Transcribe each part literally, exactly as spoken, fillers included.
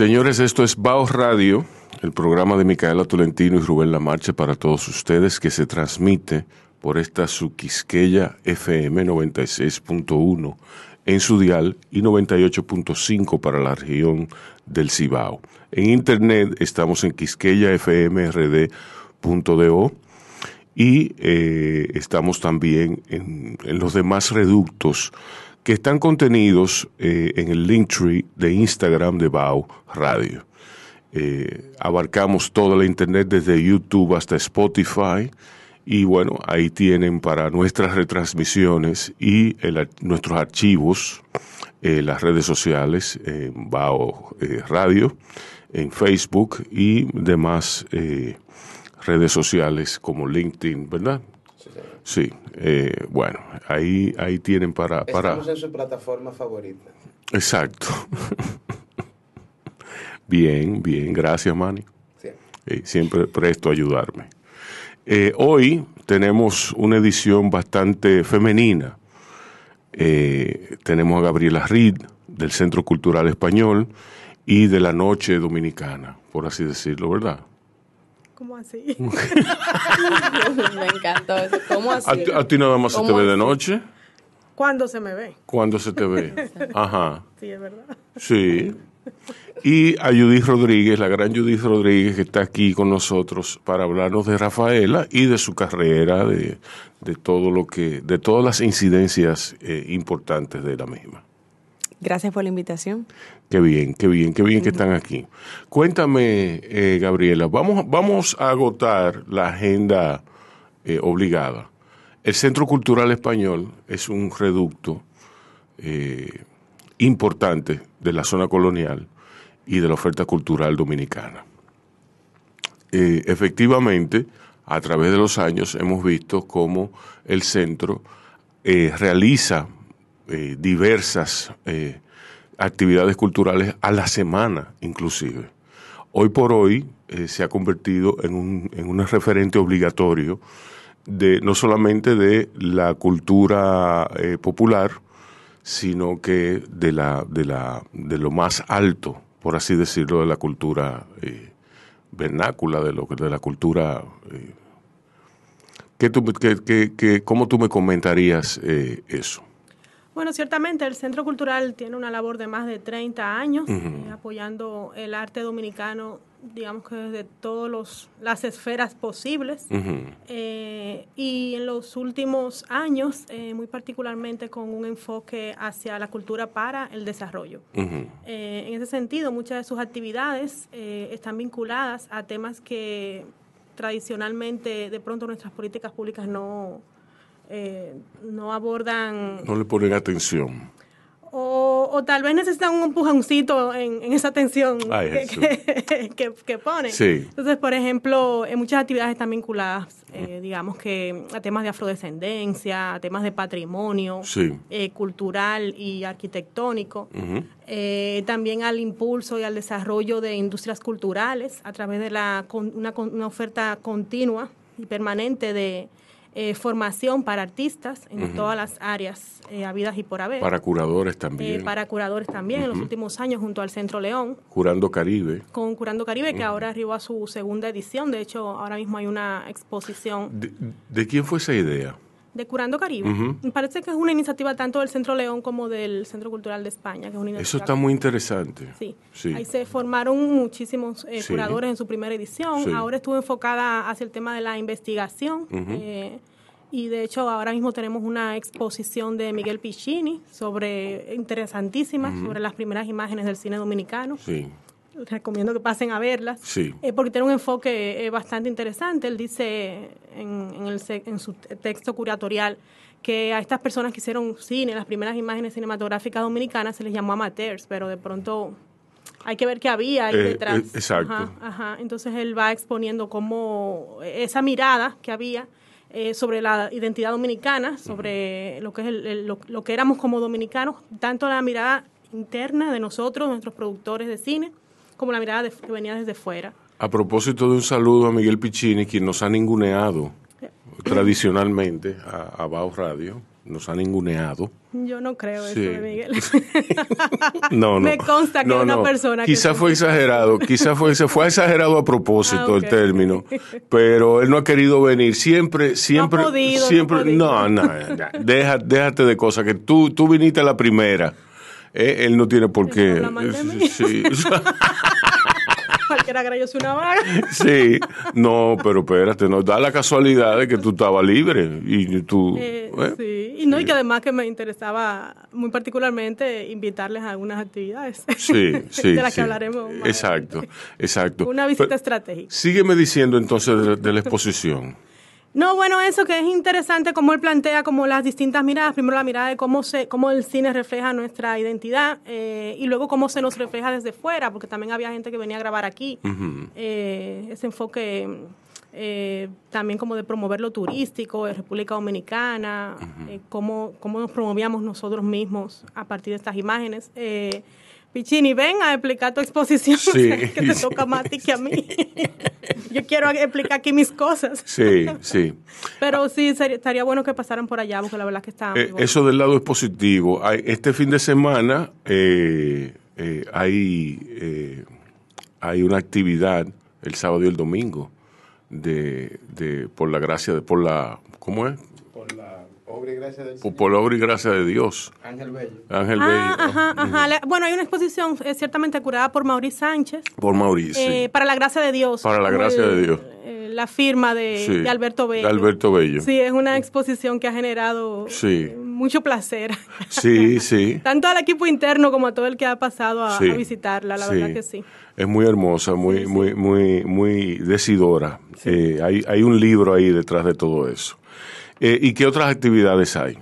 Señores, esto es Baos Radio, el programa de Micaela Tolentino y Rubén Lamarcha para todos ustedes, que se transmite por esta su Quisqueya F M noventa y seis punto uno en su dial y noventa y ocho punto cinco para la región del Cibao. En internet estamos en quisqueya f m r d punto d o y eh, estamos también en, en los demás reductos que están contenidos eh, en el Linktree de Instagram de Bao Radio. Eh, abarcamos toda la internet desde YouTube hasta Spotify y bueno, ahí tienen para nuestras retransmisiones y el, nuestros archivos, eh, las redes sociales, eh, Bao eh, Radio, en Facebook y demás eh, redes sociales como LinkedIn, ¿verdad? Sí, eh, bueno, ahí ahí tienen para, para... Estamos en su plataforma favorita. Exacto. Bien, bien, gracias, Manny. Sí. Eh, siempre presto a ayudarme. Eh, hoy tenemos una edición bastante femenina. Eh, tenemos a Gabriela Reed, del Centro Cultural Español, y de la Noche Dominicana, por así decirlo, ¿verdad? ¿Cómo así? Me encantó eso. ¿Cómo así? ¿A, a ti nada más se te ve así de noche? ¿Cuándo se me ve? ¿Cuándo se te ve? Ajá. Sí, es verdad. Sí. Y a Judith Rodríguez, la gran Judith Rodríguez, que está aquí con nosotros para hablarnos de Rafaela y de su carrera, de, de todo lo que, de todas las incidencias eh, importantes de la misma. Gracias por la invitación. Qué bien, qué bien, qué bien que están aquí. Cuéntame, eh, Gabriela, vamos, vamos a agotar la agenda eh, obligada. El Centro Cultural Español es un reducto eh, importante de la zona colonial y de la oferta cultural dominicana. Eh, efectivamente, a través de los años hemos visto cómo el centro eh, realiza Eh, diversas eh, actividades culturales a la semana, inclusive. Hoy por hoy eh, se ha convertido en un, en un referente obligatorio de no solamente de la cultura eh, popular, sino que de, la, de, la, de lo más alto, por así decirlo, de la cultura eh, vernácula, de, lo, de la cultura... Eh. ¿Qué tú, qué, qué, qué, ¿Cómo tú me comentarías eh, eso? Bueno, ciertamente el Centro Cultural tiene una labor de más de treinta años, uh-huh, eh, apoyando el arte dominicano, digamos que desde todas las esferas posibles. Uh-huh. Eh, y en los últimos años, eh, muy particularmente con un enfoque hacia la cultura para el desarrollo. Uh-huh. Eh, en ese sentido, muchas de sus actividades eh, están vinculadas a temas que tradicionalmente de pronto nuestras políticas públicas no... Eh, no abordan... No le ponen atención. O, o tal vez necesitan un empujoncito en, en esa atención Ay, que, que, que, que ponen. Sí. Entonces, por ejemplo, en muchas actividades están vinculadas, eh, digamos que a temas de afrodescendencia, a temas de patrimonio, sí, eh, cultural y arquitectónico. Uh-huh. Eh, también al impulso y al desarrollo de industrias culturales a través de la con, una, una oferta continua y permanente de... Eh, formación para artistas en uh-huh, todas las áreas eh, habidas y por haber. Para curadores también. Eh, para curadores también, uh-huh, en los últimos años junto al Centro León. Curando Caribe. Con Curando Caribe, uh-huh, que ahora arribó a su segunda edición. De hecho, ahora mismo hay una exposición. ¿De, de quién fue esa idea? De Curando Caribe. Uh-huh. Me parece que es una iniciativa tanto del Centro León como del Centro Cultural de España. Que es una Eso está muy interesante. Sí, sí. Ahí se formaron muchísimos eh, sí, curadores en su primera edición. Sí. Ahora estuvo enfocada hacia el tema de la investigación. Uh-huh. eh, y de hecho ahora mismo tenemos una exposición de Miguel Piccini sobre, interesantísima, uh-huh, sobre las primeras imágenes del cine dominicano. Sí. Recomiendo que pasen a verlas, sí, eh, porque tiene un enfoque eh, bastante interesante. Él dice en, en, el, en su texto curatorial que a estas personas que hicieron cine, las primeras imágenes cinematográficas dominicanas, se les llamó amateurs, pero de pronto hay que ver qué había ahí eh, detrás. Eh, exacto. Ajá, ajá. Entonces él va exponiendo cómo esa mirada que había eh, sobre la identidad dominicana, sobre uh-huh, lo que es el, el, lo, lo que éramos como dominicanos, tanto la mirada interna de nosotros, nuestros productores de cine, como la mirada de, que venía desde fuera. A propósito de un saludo a Miguel Piccini, quien nos ha ninguneado tradicionalmente a, a Baos Radio, nos ha ninguneado. Yo no creo sí. eso de Miguel. no, no. Me consta que no, una no. persona quizá que... Quizás fue exagerado, quizás fue, fue exagerado a propósito ah, okay. el término, pero él no ha querido venir. Siempre, siempre, no ha podido, siempre... No, no, no, no. Deja, déjate de cosas, que tú, tú viniste a la primera. Eh, él no tiene por qué... Sí. Cualquiera que yo soy una vaga. Sí, no, pero espérate, no, da la casualidad de que tú estabas libre y tú... Eh, eh, sí, y no, sí. y que además que me interesaba muy particularmente invitarles a algunas actividades. Sí, sí. De las sí. que hablaremos más. Exacto, exacto. Una visita pero, estratégica. Sígueme diciendo entonces de, de la exposición. No, bueno, eso que es interesante cómo él plantea como las distintas miradas. Primero la mirada de cómo se, cómo el cine refleja nuestra identidad eh, y luego cómo se nos refleja desde fuera, porque también había gente que venía a grabar aquí. Uh-huh. eh, ese enfoque eh, también como de promover lo turístico en República Dominicana, uh-huh. eh, cómo, cómo nos promovíamos nosotros mismos a partir de estas imágenes. Eh, Piccini, ven a explicar tu exposición, sí, que te sí, toca más a ti que a mí. Sí. Yo quiero explicar aquí mis cosas. Sí, sí. Pero sí, sería, estaría bueno que pasaran por allá, porque la verdad es que está... Eh, bueno. Eso del lado expositivo. Este fin de semana eh, eh, hay, eh, hay una actividad, el sábado y el domingo, de, de por la gracia, de por la... ¿Cómo es? Por la... Obra y gracia del Señor. Por la obra y gracia de Dios. Ángel Bello. Ángel ah, Bello. Ajá, ajá. Uh-huh. Bueno, hay una exposición eh, ciertamente curada por Mauricio Sánchez. Por Mauricio. Eh, sí. Para la gracia de Dios. Para la gracia el, de Dios. Eh, la firma de, sí, de Alberto Bello. De Alberto Bello. Sí, es una exposición que ha generado sí. eh, mucho placer. Sí, sí. Tanto al equipo interno como a todo el que ha pasado a, sí. a visitarla, la sí. verdad que sí. Es muy hermosa, muy, sí, sí. muy, muy, muy decidora. Sí. Eh, hay, hay un libro ahí detrás de todo eso. Eh, ¿Y qué otras actividades hay?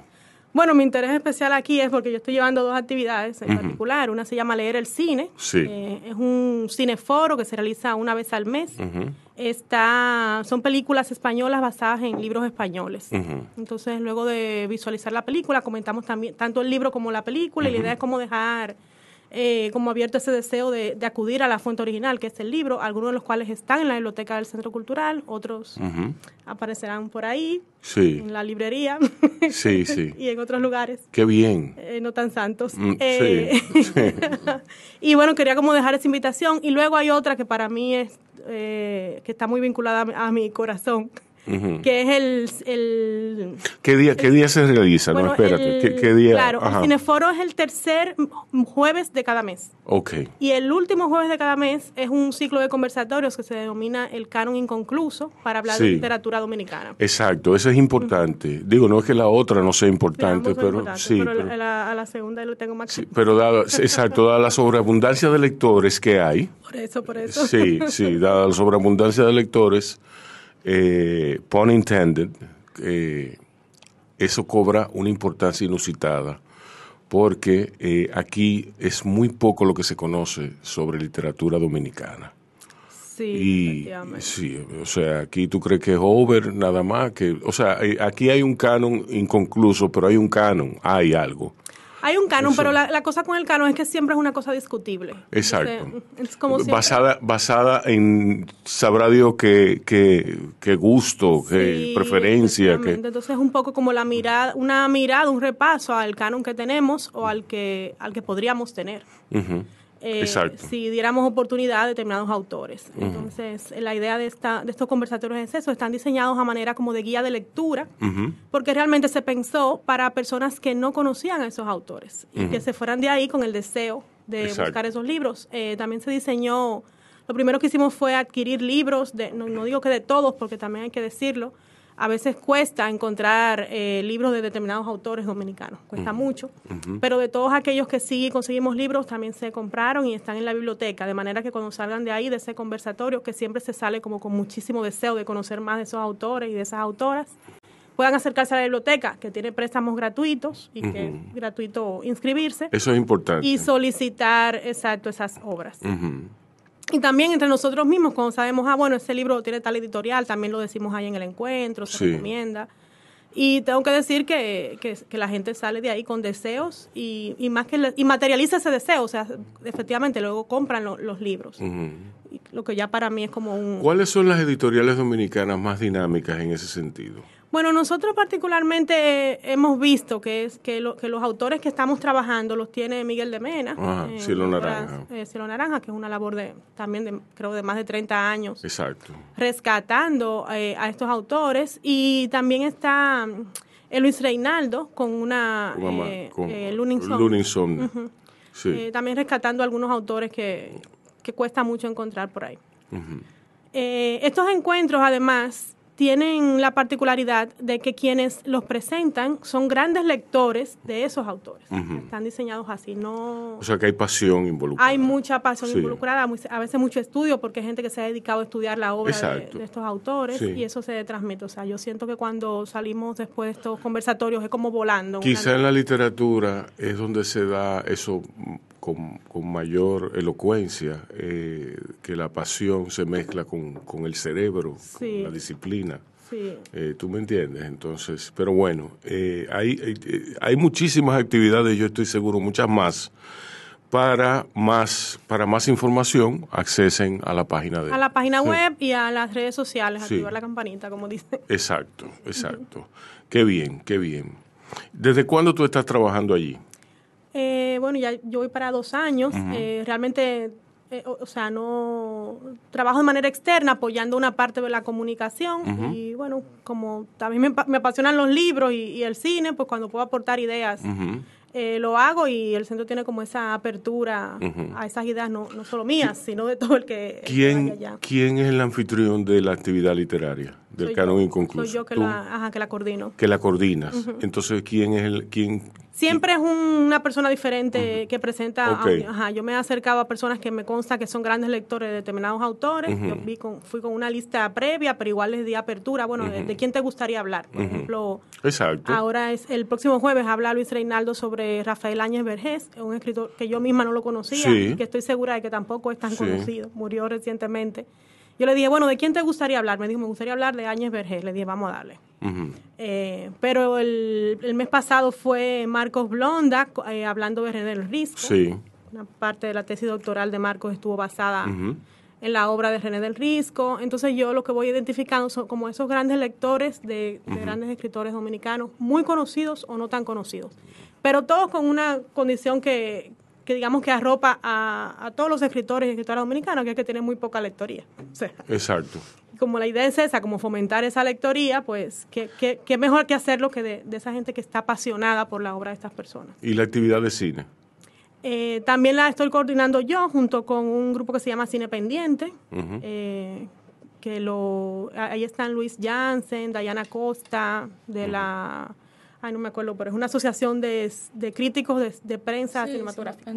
Bueno, mi interés especial aquí es porque yo estoy llevando dos actividades en uh-huh. particular. Una se llama Leer el Cine. Sí. Eh, es un cineforo que se realiza una vez al mes. Uh-huh. Está, son películas españolas basadas en libros españoles. Uh-huh. Entonces, luego de visualizar la película, comentamos también tanto el libro como la película. Uh-huh. Y la idea es cómo dejar eh, como abierto ese deseo de, de acudir a la fuente original, que es el libro. Algunos de los cuales están en la biblioteca del Centro Cultural. Otros uh-huh. aparecerán por ahí. Sí. En la librería. Sí, sí. Y en otros lugares. Qué bien. Eh, no tan santos. Mm, eh, sí, sí. Y bueno, quería como dejar esa invitación. Y luego hay otra que para mí es, eh, que está muy vinculada a mi corazón, uh-huh. que es el... el ¿Qué, día, el, ¿Qué día se realiza? Bueno, no, espérate. El, ¿Qué, qué día? Claro, ajá. El Cineforo es el tercer jueves de cada mes. Ok. Y el último jueves de cada mes es un ciclo de conversatorios que se denomina el Canon Inconcluso para hablar sí. de literatura dominicana. Exacto, eso es importante. Uh-huh. Digo, no es que la otra no sea importante, sí, pero, importante sí, pero... pero la, a la segunda lo tengo más... Sí, pero dada, exacto, dada la sobreabundancia de lectores que hay... Por eso, por eso. Sí, sí, dada la sobreabundancia de lectores... Eh, pun intended, eh, eso cobra una importancia inusitada porque eh, aquí es muy poco lo que se conoce sobre literatura dominicana. Sí, y, sí, o sea, aquí tú crees que es over nada más, que, o sea, aquí hay un canon inconcluso, pero hay un canon, hay algo. Hay un canon, eso. Pero la, la cosa con el canon es que siempre es una cosa discutible. Exacto. Entonces, es como basada, basada en, sabrá Dios, qué que, que gusto, qué sí, preferencia. Que... Entonces es un poco como la mirada, una mirada, un repaso al canon que tenemos o al que, al que podríamos tener. Uh-huh. Eh, Exacto. Si diéramos oportunidad a determinados autores. Uh-huh. Entonces, la idea de, esta, de estos conversatorios es eso, están diseñados a manera como de guía de lectura, uh-huh. porque realmente se pensó para personas que no conocían a esos autores y uh-huh. que se fueran de ahí con el deseo de Exacto. buscar esos libros. Eh, también se diseñó, lo primero que hicimos fue adquirir libros, de, no, no digo que de todos, porque también hay que decirlo, a veces cuesta encontrar eh, libros de determinados autores dominicanos, cuesta uh-huh. mucho, uh-huh. pero de todos aquellos que sí conseguimos libros también se compraron y están en la biblioteca, de manera que cuando salgan de ahí, de ese conversatorio, que siempre se sale como con muchísimo deseo de conocer más de esos autores y de esas autoras, puedan acercarse a la biblioteca, que tiene préstamos gratuitos y uh-huh. que es gratuito inscribirse. Eso es importante. Y solicitar exacto esas obras. Uh-huh. Y también entre nosotros mismos, cuando sabemos, ah, bueno, ese libro tiene tal editorial, también lo decimos ahí en el encuentro, se sí. recomienda. Y tengo que decir que, que, que la gente sale de ahí con deseos y, y más que le, y materializa ese deseo, o sea, efectivamente luego compran lo, los libros. Uh-huh. lo que ya para mí es como un... ¿Cuáles son las editoriales dominicanas más dinámicas en ese sentido? Bueno, nosotros particularmente hemos visto que, es, que, lo, que los autores que estamos trabajando los tiene Miguel de Mena. Ajá, eh, Cielo Naranja. Eh, Cielo Naranja, que es una labor de también de, creo, de más de treinta años. Exacto. Rescatando eh, a estos autores. Y también está eh, Luis Reinaldo con una... Mamá, eh, con eh, Lunin Somnia. Lunin Somnia. Uh-huh. Sí. Eh, también rescatando a algunos autores que, que cuesta mucho encontrar por ahí. Uh-huh. eh, estos encuentros, además... tienen la particularidad de que quienes los presentan son grandes lectores de esos autores. Uh-huh. Están diseñados así, no... O sea, que hay pasión involucrada. Hay mucha pasión sí. involucrada, a veces mucho estudio, porque hay gente que se ha dedicado a estudiar la obra de, de estos autores, sí. y eso se transmite. O sea, yo siento que cuando salimos después de estos conversatorios es como volando. Quizá en la literatura es donde se da eso con, con mayor elocuencia, eh, que la pasión se mezcla con, con el cerebro, sí. con la disciplina. Sí. Eh, tú me entiendes, entonces, pero bueno, eh, hay, hay, hay muchísimas actividades, yo estoy seguro, muchas más. Para más, para más información, accesen a la página de... A la página web sí. y a las redes sociales, sí. activar la campanita, como dicen. Exacto, exacto. Uh-huh. Qué bien, qué bien. ¿Desde cuándo tú estás trabajando allí? Eh, bueno, ya yo voy para dos años, uh-huh. eh, realmente... Eh, o, o sea, no trabajo de manera externa apoyando una parte de la comunicación uh-huh. y bueno, como también me, me apasionan los libros y, y el cine, pues cuando puedo aportar ideas uh-huh. eh, lo hago, y el centro tiene como esa apertura uh-huh. a esas ideas, no, no solo mías, sino de todo el que... ¿Quién, allá. ¿Quién es el anfitrión de la actividad literaria del Canon Inconcluso? Soy yo que la, ajá, que la coordino. Que la coordinas. Uh-huh. Entonces, ¿quién es el...? Quién, Siempre es un, una persona diferente uh-huh. que presenta. Okay. A, ajá, yo me he acercado a personas que me consta que son grandes lectores de determinados autores. Uh-huh. Yo vi con, fui con una lista previa, pero igual les di apertura. Bueno, uh-huh. de, de quién te gustaría hablar. Por uh-huh. ejemplo, Exacto. ahora es el próximo jueves habla Luis Reinaldo sobre Rafael Áñez Vergés, un escritor que yo misma no lo conocía sí. y que estoy segura de que tampoco es tan sí. conocido. Murió recientemente. Yo le dije, bueno, ¿de quién te gustaría hablar? Me dijo, me gustaría hablar de Áñez Vergés. Le dije, vamos a darle. Uh-huh. Eh, pero el, el mes pasado fue Marcos Blonda, eh, hablando de René del Risco. Sí. Una parte de la tesis doctoral de Marcos estuvo basada uh-huh. en la obra de René del Risco. Entonces yo lo que voy identificando son como esos grandes lectores de, de uh-huh. grandes escritores dominicanos, muy conocidos o no tan conocidos. Pero todos con una condición que... que digamos que arropa a, a todos los escritores y escritoras dominicanas, que es que tienen muy poca lectoría. O sea, Exacto. como la idea es esa, como fomentar esa lectoría, pues qué, qué, qué mejor que hacerlo que de, de esa gente que está apasionada por la obra de estas personas. ¿Y la actividad de cine? Eh, también la estoy coordinando yo, junto con un grupo que se llama Cine Pendiente, uh-huh. eh, que lo... Ahí están Luis Jansen, Dayana Costa, de uh-huh. la... Ay, no me acuerdo, pero es una asociación de, de críticos de, de prensa sí, cinematográfica.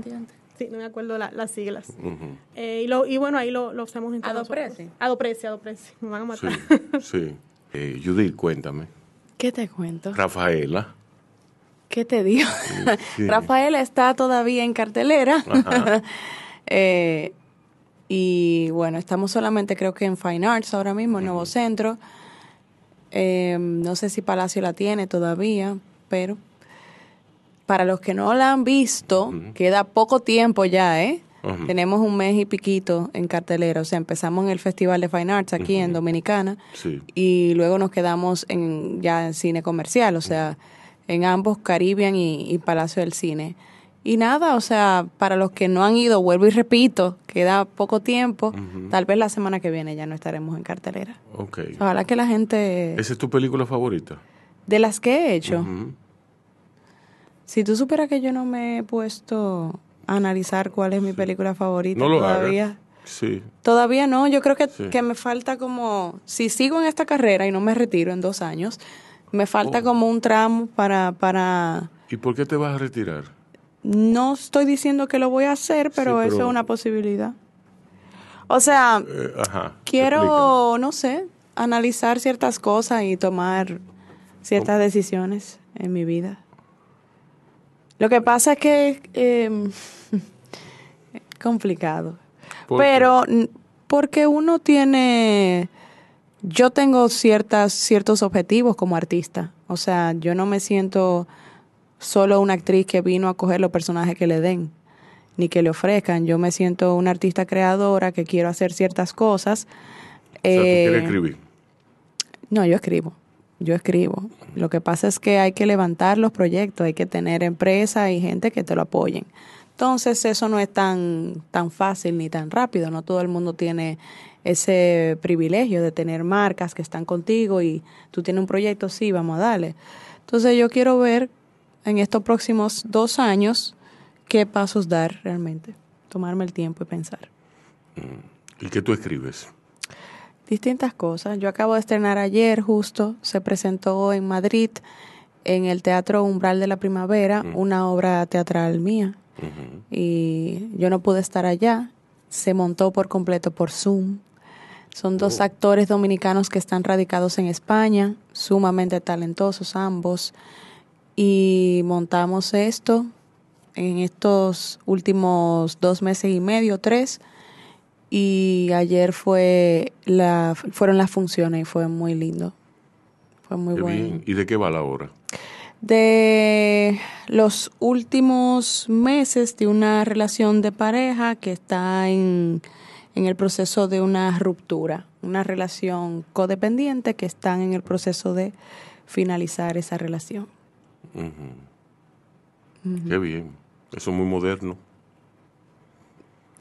Sí, no me acuerdo la, las siglas. Uh-huh. eh, y, lo, y bueno, ahí lo, lo hacemos en Adopreci. Adopreci, Adopreci. Me van a matar. Sí, sí. Eh, Judith, cuéntame. ¿Qué te cuento? Rafaela. ¿Qué te digo? Sí. Rafaela está todavía en cartelera. eh, y bueno, estamos solamente creo que en Fine Arts ahora mismo, en uh-huh. Nuevo Centro. Eh, no sé si Palacio la tiene todavía, pero para los que no la han visto, uh-huh. queda poco tiempo ya, ¿eh? Uh-huh. Tenemos un mes y piquito en cartelera, o sea, empezamos en el Festival de Fine Arts aquí uh-huh. en Dominicana sí. y luego nos quedamos en ya en cine comercial, o sea, en ambos Caribbean y, y Palacio del Cine. Y nada, o sea, para los que no han ido, vuelvo y repito, queda poco tiempo. Uh-huh. Tal vez la semana que viene ya no estaremos en cartelera. Okay. Ojalá que la gente... ¿Esa es tu película favorita? De las que he hecho. Uh-huh. Si tú supieras que yo no me he puesto a analizar cuál es mi sí. película favorita no lo todavía. Hagas. Sí. Todavía no, yo creo que, sí. que me falta como... Si sigo en esta carrera y no me retiro en dos años, me falta oh. como un tramo para, para... ¿Y por qué te vas a retirar? No estoy diciendo que lo voy a hacer, pero, sí, pero... eso es una posibilidad. O sea, eh, ajá, quiero, explícame. No sé, analizar ciertas cosas y tomar ciertas ¿Cómo? Decisiones en mi vida. Lo que pasa es que eh, es complicado. ¿Por pero qué? Porque uno tiene... Yo tengo ciertas ciertos objetivos como artista. O sea, yo no me siento... solo una actriz que vino a coger los personajes que le den. ni que le ofrezcan. Yo me siento una artista creadora que quiero hacer ciertas cosas. O sea, eh, ¿tú quieres escribir? No, yo escribo. Yo escribo. Lo que pasa es que hay que levantar los proyectos, hay que tener empresas y gente que te lo apoyen. Entonces eso no es tan, tan fácil ni tan rápido. No todo el mundo tiene ese privilegio de tener marcas que están contigo y tú tienes un proyecto, sí, vamos a darle. Entonces yo quiero ver en estos próximos dos años qué pasos dar realmente, tomarme el tiempo y pensar. ¿Y qué tú escribes? Distintas cosas. Yo acabo de estrenar ayer justo, se presentó en Madrid, en el Teatro Umbral de la Primavera, uh-huh. una obra teatral mía. Uh-huh. Y yo no pude estar allá, se montó por completo por Zoom. Son dos oh. actores dominicanos que están radicados en España, sumamente talentosos ambos, y montamos esto en estos últimos dos meses y medio, tres, y ayer fue la, fueron las funciones y fue muy lindo, fue muy bueno. ¿Y de qué va la obra? De los últimos meses de una relación de pareja que está en, en el proceso de una ruptura, una relación codependiente que están en el proceso de finalizar esa relación. Uh-huh. Uh-huh. Qué bien. Eso es muy moderno.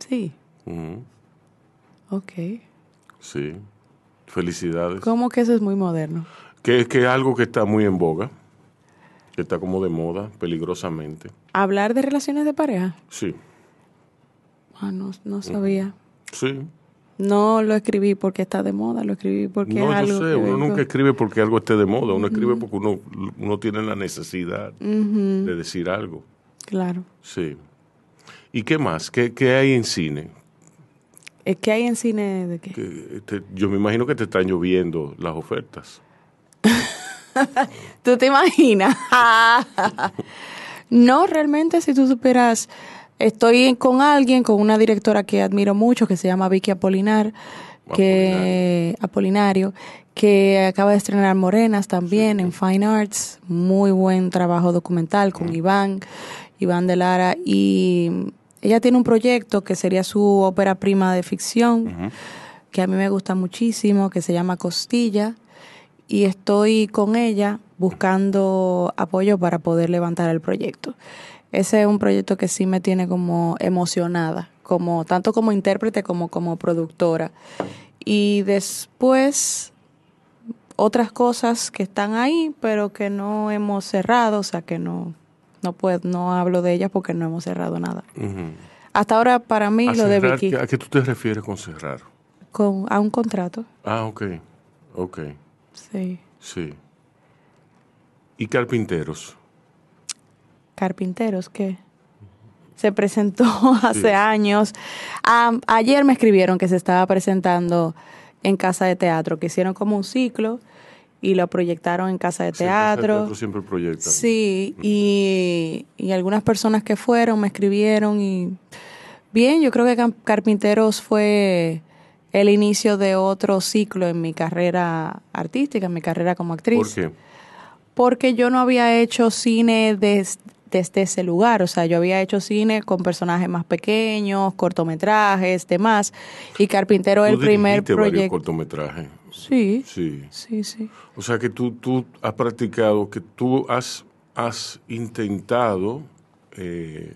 Sí. Uh-huh. Ok. Sí. Felicidades. ¿Cómo que eso es muy moderno? Que es que algo que está muy en boga. Que está como de moda, peligrosamente. ¿Hablar de relaciones de pareja? Sí. Ah, no, no sabía. Sí. No lo escribí porque está de moda, lo escribí porque no, es algo... No, yo sé, uno vengo... nunca escribe porque algo esté de moda, uno escribe porque uno, uno tiene la necesidad uh-huh. de decir algo. Claro. Sí. ¿Y qué más? ¿Qué, qué hay en cine? ¿Qué hay en cine de qué? Que te, yo me imagino que te están lloviendo las ofertas. ¿Tú te imaginas? No, realmente, si tú supieras, estoy con alguien, con una directora que admiro mucho, que se llama Vicky Apolinar, que, Apolinario, que acaba de estrenar Morenas también sí. en Fine Arts. Muy buen trabajo documental con sí. Iván, Iván de Lara. Y ella tiene un proyecto que sería su ópera prima de ficción, uh-huh. que a mí me gusta muchísimo, que se llama Costilla. Y estoy con ella buscando apoyo para poder levantar el proyecto. Ese es un proyecto que sí me tiene como emocionada, como tanto como intérprete como como productora. Y después otras cosas que están ahí, pero que no hemos cerrado, o sea que no no puedo, no hablo de ellas porque no hemos cerrado nada. Uh-huh. Hasta ahora para mí a lo cerrar, de Vicky. ¿A qué tú te refieres con cerrar? Con a un contrato. Ah, okay, okay. Sí. Sí. ¿Y Carpinteros? ¿Carpinteros qué? Se presentó hace sí. años. Ah, ayer me escribieron que se estaba presentando en Casa de Teatro, que hicieron como un ciclo y lo proyectaron en Casa de sí, Teatro. Casa de Teatro siempre proyectan. Sí, y, y algunas personas que fueron me escribieron y... Bien, yo creo que Carpinteros fue... el inicio de otro ciclo en mi carrera artística, en mi carrera como actriz. ¿Por qué? Porque yo no había hecho cine des, desde ese lugar. O sea, yo había hecho cine con personajes más pequeños, cortometrajes, demás. Y Carpintero es el primer proyecto. Cortometrajes. Sí. Sí. Sí, sí. O sea, que tú, tú has practicado, que tú has, has intentado, eh,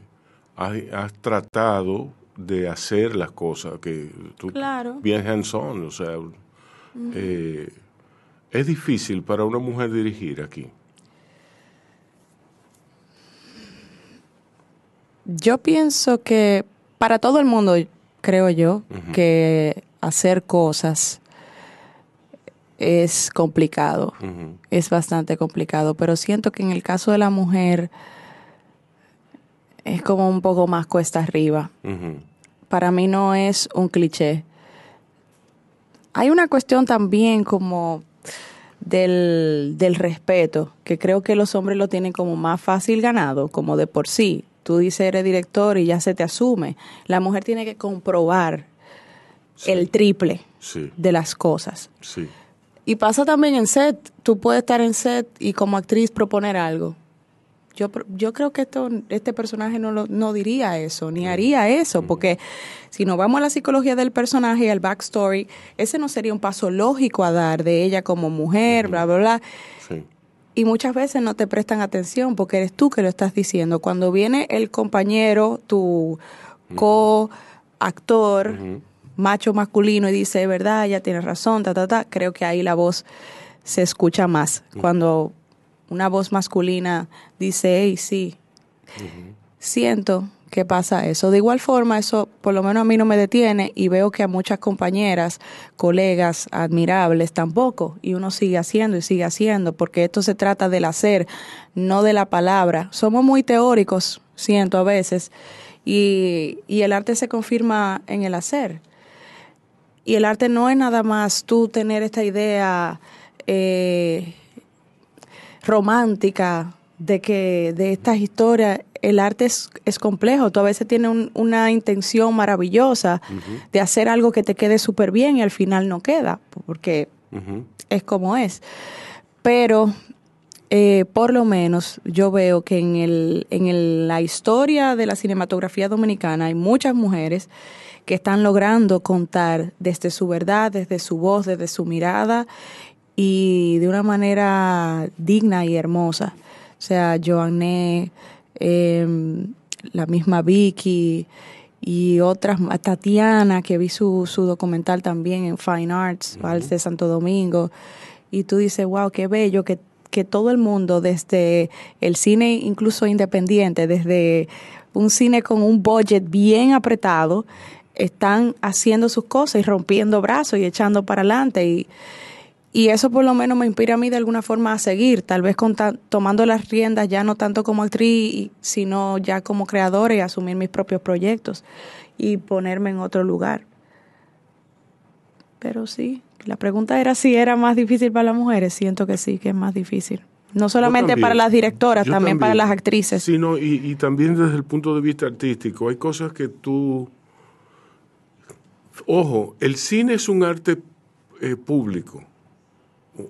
has, has tratado... de hacer las cosas que tú claro. bien hands-on, o sea, uh-huh. eh, es difícil para una mujer dirigir aquí. Yo pienso que para todo el mundo, creo yo, uh-huh. que hacer cosas es complicado, uh-huh. es bastante complicado, pero siento que en el caso de la mujer es como un poco más cuesta arriba. Uh-huh. Para mí no es un cliché. Hay una cuestión también como del, del respeto, que creo que los hombres lo tienen como más fácil ganado, como de por sí. Tú dices eres director y ya se te asume. La mujer tiene que comprobar sí. el triple sí. de las cosas. Sí. Y pasa también en set. Tú puedes estar en set y como actriz proponer algo. yo yo creo que esto, este personaje no, lo, no diría eso, ni haría eso, porque si nos vamos a la psicología del personaje y al backstory, ese no sería un paso lógico a dar de ella como mujer, bla, bla, bla. Sí. Y muchas veces no te prestan atención porque eres tú que lo estás diciendo. Cuando viene el compañero, tu co-actor, uh-huh. macho masculino, y dice, verdad, ya tienes razón, ta, ta, ta, creo que ahí la voz se escucha más. Uh-huh. Cuando una voz masculina dice, hey, sí, uh-huh. siento que pasa eso. De igual forma, eso por lo menos a mí no me detiene y veo que a muchas compañeras, colegas admirables tampoco, y uno sigue haciendo y sigue haciendo, porque esto se trata del hacer, no de la palabra. Somos muy teóricos, siento a veces, y, y el arte se confirma en el hacer. Y el arte no es nada más tú tener esta idea eh, romántica de que de estas historias. El arte es, es complejo. Tú a veces tienes un, una intención maravillosa uh-huh. de hacer algo que te quede súper bien y al final no queda, porque uh-huh. es como es. Pero eh, por lo menos yo veo que en, el, en el, la historia de la cinematografía dominicana hay muchas mujeres que están logrando contar desde su verdad, desde su voz, desde su mirada y de una manera digna y hermosa. O sea, Joanne... Eh, la misma Vicky y otras, Tatiana, que vi su, su documental también en Fine Arts, uh-huh. de Santo Domingo, y tú dices, wow, qué bello que, que todo el mundo, desde el cine incluso independiente, desde un cine con un budget bien apretado, están haciendo sus cosas y rompiendo brazos y echando para adelante, y Y eso por lo menos me inspira a mí de alguna forma a seguir, tal vez con ta- tomando las riendas ya no tanto como actriz, sino ya como creadora y asumir mis propios proyectos y ponerme en otro lugar. Pero sí, la pregunta era si era más difícil para las mujeres. Siento que sí, que es más difícil. No solamente también, para las directoras, también, también para las actrices. Sí, no, y, y también desde el punto de vista artístico. Hay cosas que tú... Ojo, el cine es un arte eh, público.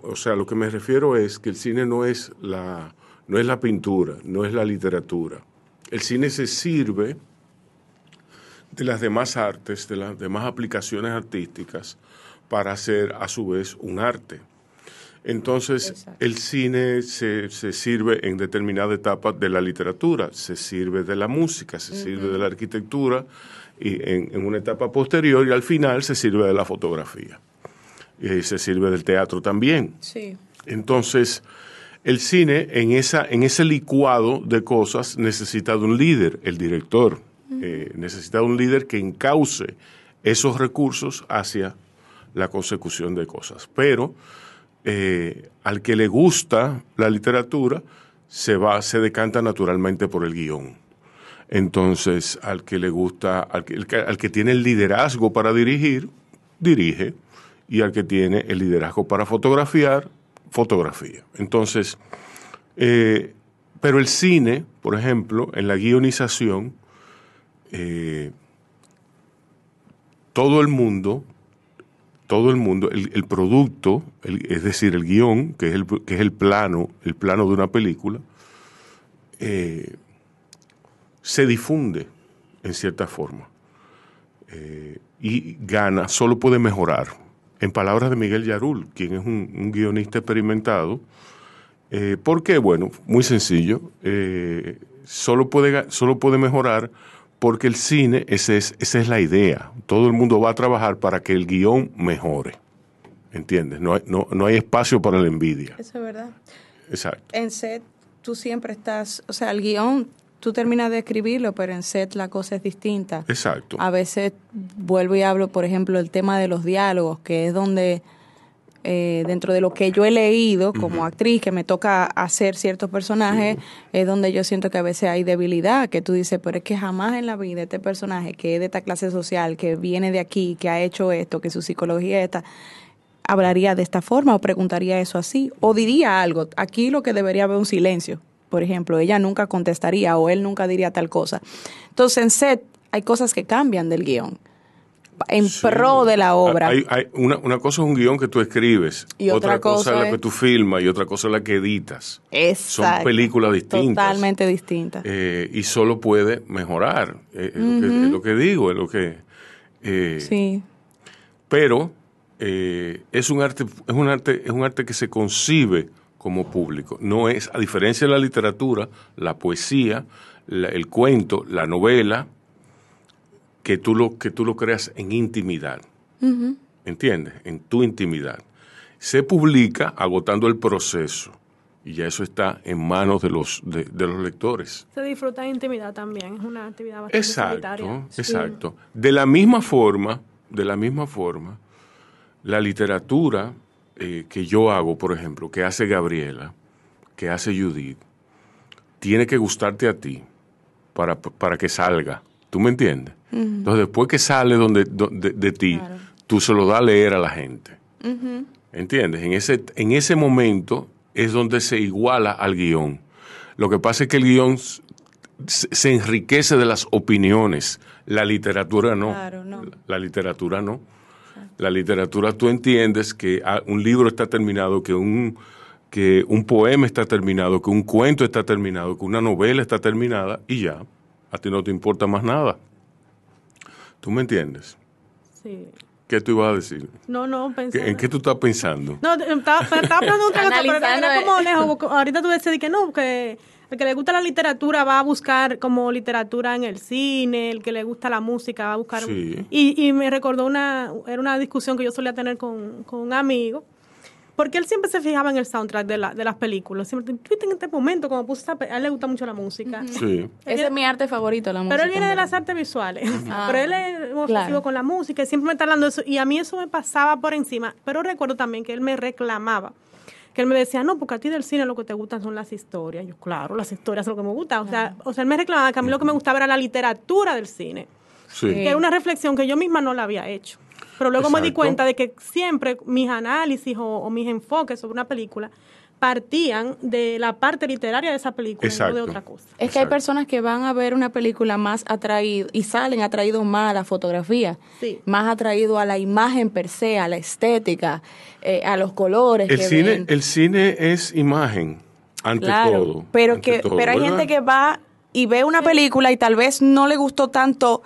O sea, lo que me refiero es que el cine no es la, no es la pintura, no es la literatura. El cine se sirve de las demás artes, de las demás aplicaciones artísticas para hacer a su vez un arte. Entonces, exacto. El cine se, se sirve en determinada etapa de la literatura, se sirve de la música, se uh-huh. sirve de la arquitectura y en, en una etapa posterior y al final se sirve de la fotografía. Eh, se sirve del teatro también. Sí. Entonces, el cine en esa en ese licuado de cosas necesita de un líder, el director. Mm. Eh, necesita de un líder que encauce esos recursos hacia la consecución de cosas. Pero eh, al que le gusta la literatura, se va, se decanta naturalmente por el guión. Entonces, al que le gusta, al que, al que tiene el liderazgo para dirigir, dirige. Y al que tiene el liderazgo para fotografiar, fotografía. Entonces, eh, pero el cine, por ejemplo, en la guionización, eh, todo el mundo, todo el mundo, el, el producto, el, es decir, el guión, que es el, que es el plano, el plano de una película, eh, se difunde en cierta forma eh, y gana, solo puede mejorar. En palabras de Miguel Yarul, quien es un, un guionista experimentado. Eh, ¿Por qué? Bueno, muy sencillo. Eh, solo, puede, solo puede mejorar porque el cine, ese es, esa es la idea. Todo el mundo va a trabajar para que el guión mejore. ¿Entiendes? No hay, no, no hay espacio para la envidia. Eso es verdad. Exacto. En set tú siempre estás... O sea, el guión... Tú terminas de escribirlo, pero en set la cosa es distinta. Exacto. A veces vuelvo y hablo, por ejemplo, el tema de los diálogos, que es donde, eh, dentro de lo que yo he leído como uh-huh. actriz, que me toca hacer ciertos personajes, uh-huh. es donde yo siento que a veces hay debilidad, que tú dices, pero es que jamás en la vida este personaje que es de esta clase social, que viene de aquí, que ha hecho esto, que su psicología está... hablaría de esta forma o preguntaría eso así, o diría algo. Aquí lo que debería haber un silencio. Por ejemplo, ella nunca contestaría o él nunca diría tal cosa. Entonces, en set hay cosas que cambian del guión. en sí. pro de la obra. Hay, hay una, una cosa es un guión que tú escribes, y otra, otra cosa, cosa es la que tú filmas y otra cosa es la que editas. Exacto. Son películas distintas. Totalmente distintas. Eh, y solo puede mejorar, eh, es, uh-huh. lo que, es lo que digo, es lo que... Eh, sí. Pero eh, es un arte, es un arte, es un arte que se concibe como público. No es, a diferencia de la literatura, la poesía, la, el cuento, la novela, que tú lo, que tú lo creas en intimidad. Uh-huh. ¿Entiendes? En tu intimidad. Se publica agotando el proceso. Y ya eso está en manos de los, de, de los lectores. Se disfruta de intimidad también. Es una actividad bastante solitaria. Exacto, exacto. De la misma forma, de la misma forma, la literatura eh, que yo hago, por ejemplo, que hace Gabriela, que hace Judith, tiene que gustarte a ti para, para que salga. ¿Tú me entiendes? Uh-huh. Entonces, después que sale donde, donde, de, de ti, claro. tú se lo das a leer a la gente. Uh-huh. ¿Entiendes? En ese, en ese momento... es donde se iguala al guión. Lo que pasa es que el guión se enriquece de las opiniones. La literatura no. Claro, no. La literatura no. La literatura tú entiendes que un libro está terminado, que un, que un poema está terminado, que un cuento está terminado, que una novela está terminada y ya. A ti no te importa más nada. ¿Tú me entiendes? Sí. ¿Qué tú ibas a decir? No, no, pensando. ¿En qué tú estás pensando? No, estaba pensando un trago, pero era como lejos. Ahorita tú decías que no, que el que le gusta la literatura va a buscar como literatura en el cine, el que le gusta la música va a buscar... Sí. Y, y me recordó una, era una discusión que yo solía tener con, con un amigo, porque él siempre se fijaba en el soundtrack de, la, de las películas. Siempre, en este momento, como puse esa película, a él le gusta mucho la música. Sí. Ese él, es mi arte favorito, la música. Pero él viene de las artes visuales. Ah, pero él es obsesivo claro. con la música y siempre me está hablando de eso. Y a mí eso me pasaba por encima. Pero recuerdo también que él me reclamaba. Que él me decía, no, porque a ti del cine lo que te gustan son las historias. Yo, claro, las historias son lo que me gusta. O, claro. sea, o sea, él me reclamaba que a mí lo que me gustaba era la literatura del cine. Sí. Que era una reflexión que yo misma no la había hecho. Pero luego Exacto. me di cuenta de que siempre mis análisis o, o mis enfoques sobre una película partían de la parte literaria de esa película, Exacto. no de otra cosa. Es Exacto. que hay personas que van a ver una película más atraído y salen atraídos más a la fotografía, sí. más atraídos a la imagen per se, a la estética, eh, a los colores. El, que cine, ven. el cine es imagen, ante claro, todo. Pero, ante que, todo, pero hay ¿verdad? gente que va y ve una película y tal vez no le gustó tanto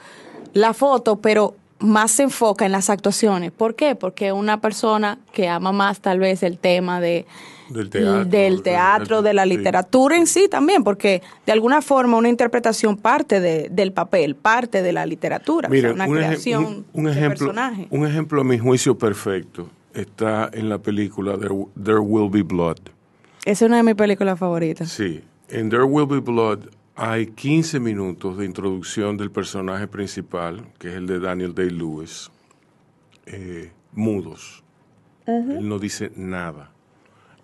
la foto, pero... más se enfoca en las actuaciones. ¿Por qué? Porque una persona que ama más tal vez el tema de del teatro, del teatro de la literatura sí. en sí también, porque de alguna forma una interpretación parte de, del papel, parte de la literatura. Mira, o sea, una un creación ejem un, un ejemplo, de personaje. Un ejemplo a mi juicio perfecto está en la película There, There Will Be Blood. Esa es una de mis películas favoritas. Sí. En There Will Be Blood hay quince minutos de introducción del personaje principal, que es el de Daniel Day-Lewis, eh, mudos. Uh-huh. Él no dice nada.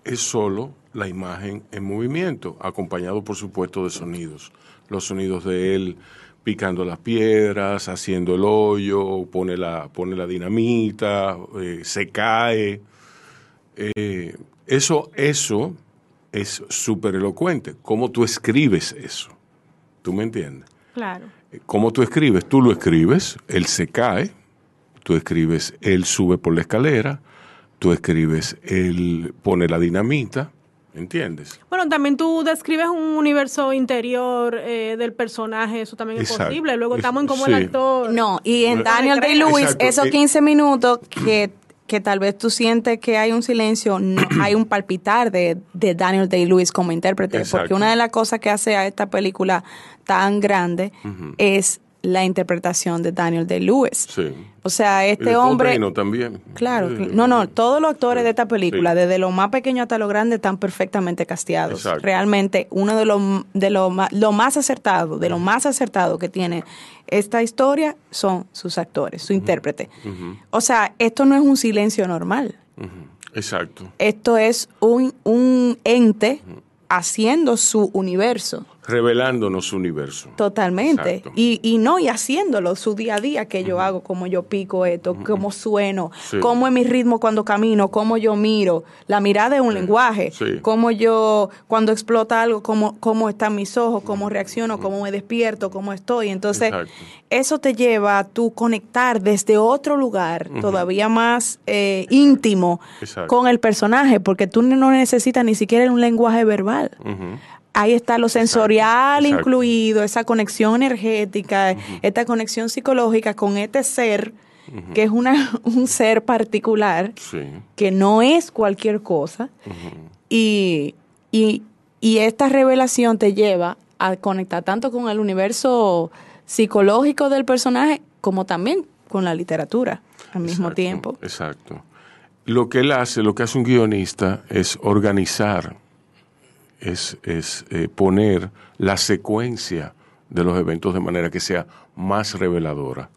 Es solo la imagen en movimiento, acompañado, por supuesto, de sonidos. Los sonidos de él picando las piedras, haciendo el hoyo, pone la, pone la dinamita, eh, se cae. Eh, eso, eso es súper elocuente. ¿Cómo tú escribes eso? ¿Tú me entiendes? Claro. ¿Cómo tú escribes? Tú lo escribes, él se cae, tú escribes, él sube por la escalera, tú escribes, él pone la dinamita, ¿entiendes? Bueno, también tú describes un universo interior eh, del personaje, eso también Exacto. es posible, luego estamos en cómo sí. el actor... No, y en Daniel Day-Lewis, esos quince minutos que... que tal vez tú sientes que hay un silencio, no, hay un palpitar de, de Daniel Day-Lewis como intérprete, Exacto. porque una de las cosas que hace a esta película tan grande uh-huh. es la interpretación de Daniel Day-Lewis. Sí. O sea, este el hombre... también. Claro, no, no, todos los actores sí. de esta película, sí. desde lo más pequeño hasta lo grande, están perfectamente casteados. Exacto. Realmente, uno de los de lo más, lo más acertado, de lo más acertado que tiene esta historia son sus actores, su uh-huh. intérprete. Uh-huh. O sea, esto no es un silencio normal. Uh-huh. Exacto. Esto es un, un ente... Uh-huh. haciendo su universo. revelándonos su universo. Totalmente. Y, y no, y haciéndolo, su día a día, que yo uh-huh. hago, cómo yo pico esto, uh-huh. cómo sueno, sí. cómo es mi ritmo cuando camino, cómo yo miro. La mirada es un uh-huh. lenguaje. Sí. Cómo yo, cuando explota algo, cómo, cómo están mis ojos, cómo reacciono, uh-huh. cómo me despierto, cómo estoy. Entonces, exacto. eso te lleva a tú conectar desde otro lugar, uh-huh. todavía más eh, íntimo, exacto. con el personaje, porque tú no necesitas ni siquiera un lenguaje verbal. Uh-huh. Ahí está lo sensorial exacto, incluido, exacto. esa conexión energética, uh-huh. esta conexión psicológica con este ser, uh-huh. que es una, un ser particular, sí. que no es cualquier cosa, uh-huh. y, y, y esta revelación te lleva a conectar tanto con el universo psicológico del personaje, como también con la literatura al mismo exacto, tiempo. Exacto. Lo que él hace, lo que hace un guionista es organizar, es, es eh, poner la secuencia de los eventos de manera que sea más reveladora.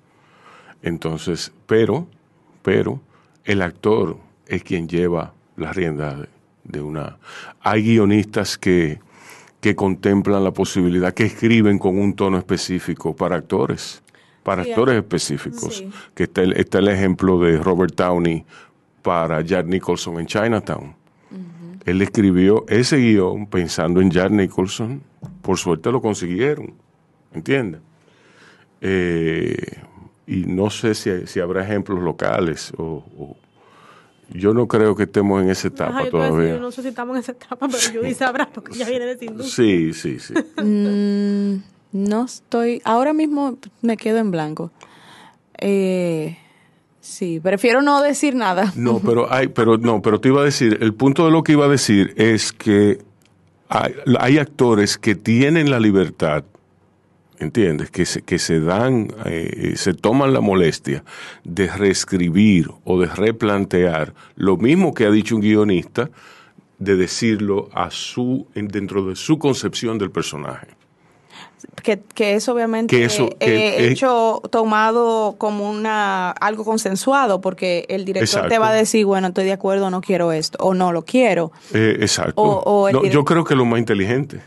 Entonces, pero, pero el actor es quien lleva las riendas de, de una... Hay guionistas que, que contemplan la posibilidad, que escriben con un tono específico para actores, para sí, actores específicos. Sí. Que está el, está el ejemplo de Robert Downey para Jack Nicholson en Chinatown. Él escribió ese guión pensando en Jack Nicholson. Por suerte lo consiguieron, ¿entiendes? Eh, y no sé si, si habrá ejemplos locales o, o... Yo no creo que estemos en esa etapa Ajá, todavía. Decir, yo no sé si estamos en esa etapa, pero sí. Judith sabrá porque ya viene de Sindú. Sí, sí, sí. mm, no estoy... Ahora mismo me quedo en blanco. Eh... Sí, prefiero no decir nada. No, pero hay, pero no, pero te iba a decir, el punto de lo que iba a decir es que hay, hay actores que tienen la libertad, ¿entiendes? Que se, que se dan, eh, se toman la molestia de reescribir o de replantear lo mismo que ha dicho un guionista, de decirlo a su, dentro de su concepción del personaje. Que, que es obviamente que eso, que, eh, eh, hecho tomado como una algo consensuado, porque el director exacto. te va a decir, bueno, estoy de acuerdo, no quiero esto, o no lo quiero. Eh, exacto. O, o no, yo creo que es lo más inteligente.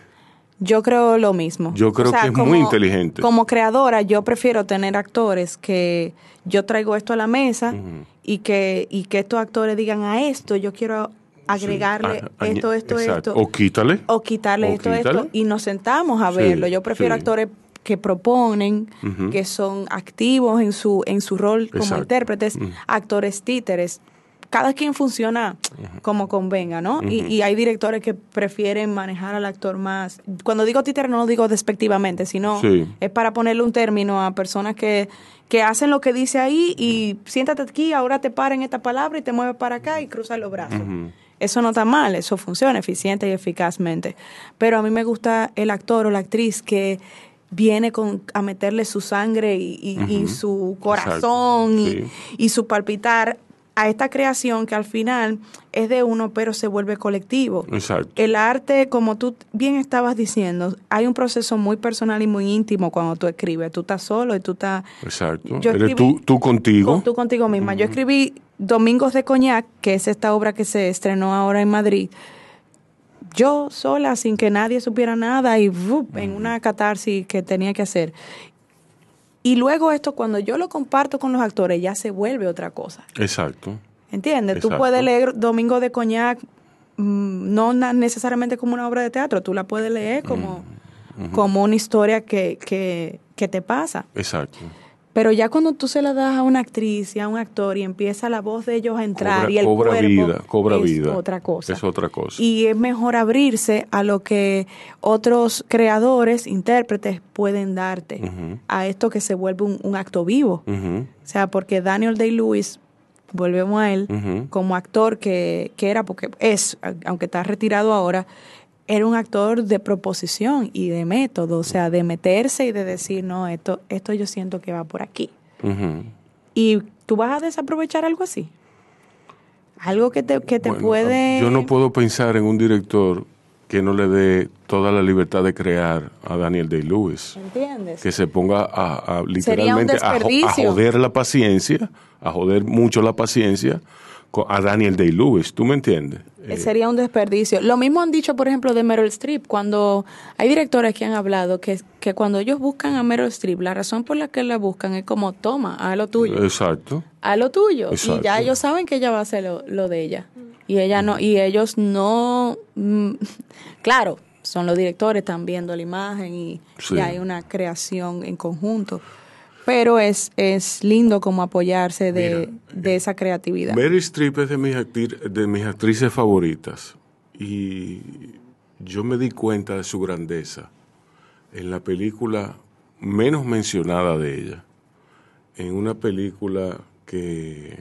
Yo creo lo mismo. Yo creo o sea, que es como, muy inteligente. Como creadora, yo prefiero tener actores que yo traigo esto a la mesa uh-huh. y, que, y que estos actores digan a esto, yo quiero... agregarle sí, a, esto, esto, exacto. esto. O quítale. O quitarle o esto, quítale. esto. Y nos sentamos a sí, verlo. Yo prefiero sí. actores que proponen, uh-huh. que son activos en su, en su rol como exacto. intérpretes, uh-huh. actores títeres. Cada quien funciona uh-huh. como convenga, ¿no? Uh-huh. Y, y hay directores que prefieren manejar al actor más. Cuando digo títere no lo digo despectivamente, sino sí. es para ponerle un término a personas que... que hacen lo que dice ahí y siéntate aquí, ahora te paran esta palabra y te mueves para acá y cruzas los brazos. Uh-huh. Eso no está mal, eso funciona eficiente y eficazmente. Pero a mí me gusta el actor o la actriz que viene con, a meterle su sangre y, y, uh-huh. y su corazón y, sí. y su palpitar a esta creación que al final es de uno, pero se vuelve colectivo. Exacto. El arte, como tú bien estabas diciendo, hay un proceso muy personal y muy íntimo cuando tú escribes. Tú estás solo y tú estás... Exacto. Yo escribí, eres tú, tú contigo. Con, tú contigo misma. Uh-huh. Yo escribí Domingos de Coñac, que es esta obra que se estrenó ahora en Madrid. Yo sola, sin que nadie supiera nada y uh, en una catarsis que tenía que hacer. Y luego esto, cuando yo lo comparto con los actores, ya se vuelve otra cosa. Exacto. ¿Entiendes? Exacto. Tú puedes leer Domingo de Coñac, mmm, no necesariamente como una obra de teatro, tú la puedes leer como, uh-huh. como una historia que, que, que te pasa. Exacto. Pero ya cuando tú se la das a una actriz y a un actor y empieza la voz de ellos a entrar cobra, y el cobra cuerpo vida, cobra es vida. otra cosa. Es otra cosa. Y es mejor abrirse a lo que otros creadores, intérpretes pueden darte. Uh-huh. A esto que se vuelve un, un acto vivo. Uh-huh. O sea, porque Daniel Day-Lewis, volvemos a él, uh-huh. como actor que, que era, porque es, aunque está retirado ahora, era un actor de proposición y de método, o sea, de meterse y de decir, no, esto esto yo siento que va por aquí. Uh-huh. ¿Y tú vas a desaprovechar algo así? Algo que te, que te bueno, puede... Yo no puedo pensar en un director que no le dé toda la libertad de crear a Daniel Day-Lewis. ¿Entiendes? Que se ponga a, a literalmente a, a joder la paciencia, a joder mucho la paciencia, a Daniel Day-Lewis, ¿tú me entiendes? Eh, Sería un desperdicio. Lo mismo han dicho, por ejemplo, de Meryl Streep, cuando hay directores que han hablado que, que cuando ellos buscan a Meryl Streep, la razón por la que la buscan es como, toma, haz lo tuyo. Exacto. Haz lo tuyo. Exacto. Y ya ellos saben que ella va a hacer lo, lo de ella. Y ella no, y ellos no... Mm, claro, son los directores, están viendo la imagen y, sí. y hay una creación en conjunto. Pero es, es lindo como apoyarse de, Mira, de esa creatividad. Meryl Streep es de mis, de mis actrices favoritas. Y yo me di cuenta de su grandeza en la película menos mencionada de ella. En una película que,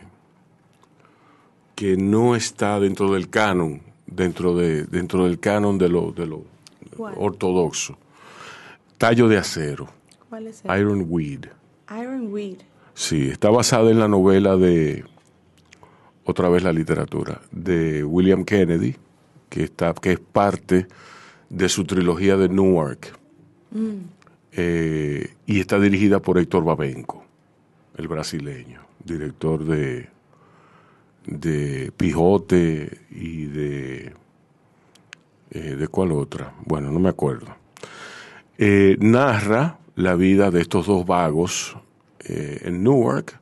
que no está dentro del canon, dentro, de, dentro del canon de lo, de lo ortodoxo. Tallo de acero. ¿Cuál es el? Ironweed. Ironweed. Sí, está basada en la novela de, otra vez la literatura, de William Kennedy, que, está, que es parte de su trilogía de Newark. Mm. Eh, y está dirigida por Héctor Babenco, el brasileño, director de, de Pijote y de... Eh, ¿De cuál otra? Bueno, no me acuerdo. Eh, narra la vida de estos dos vagos eh, en Newark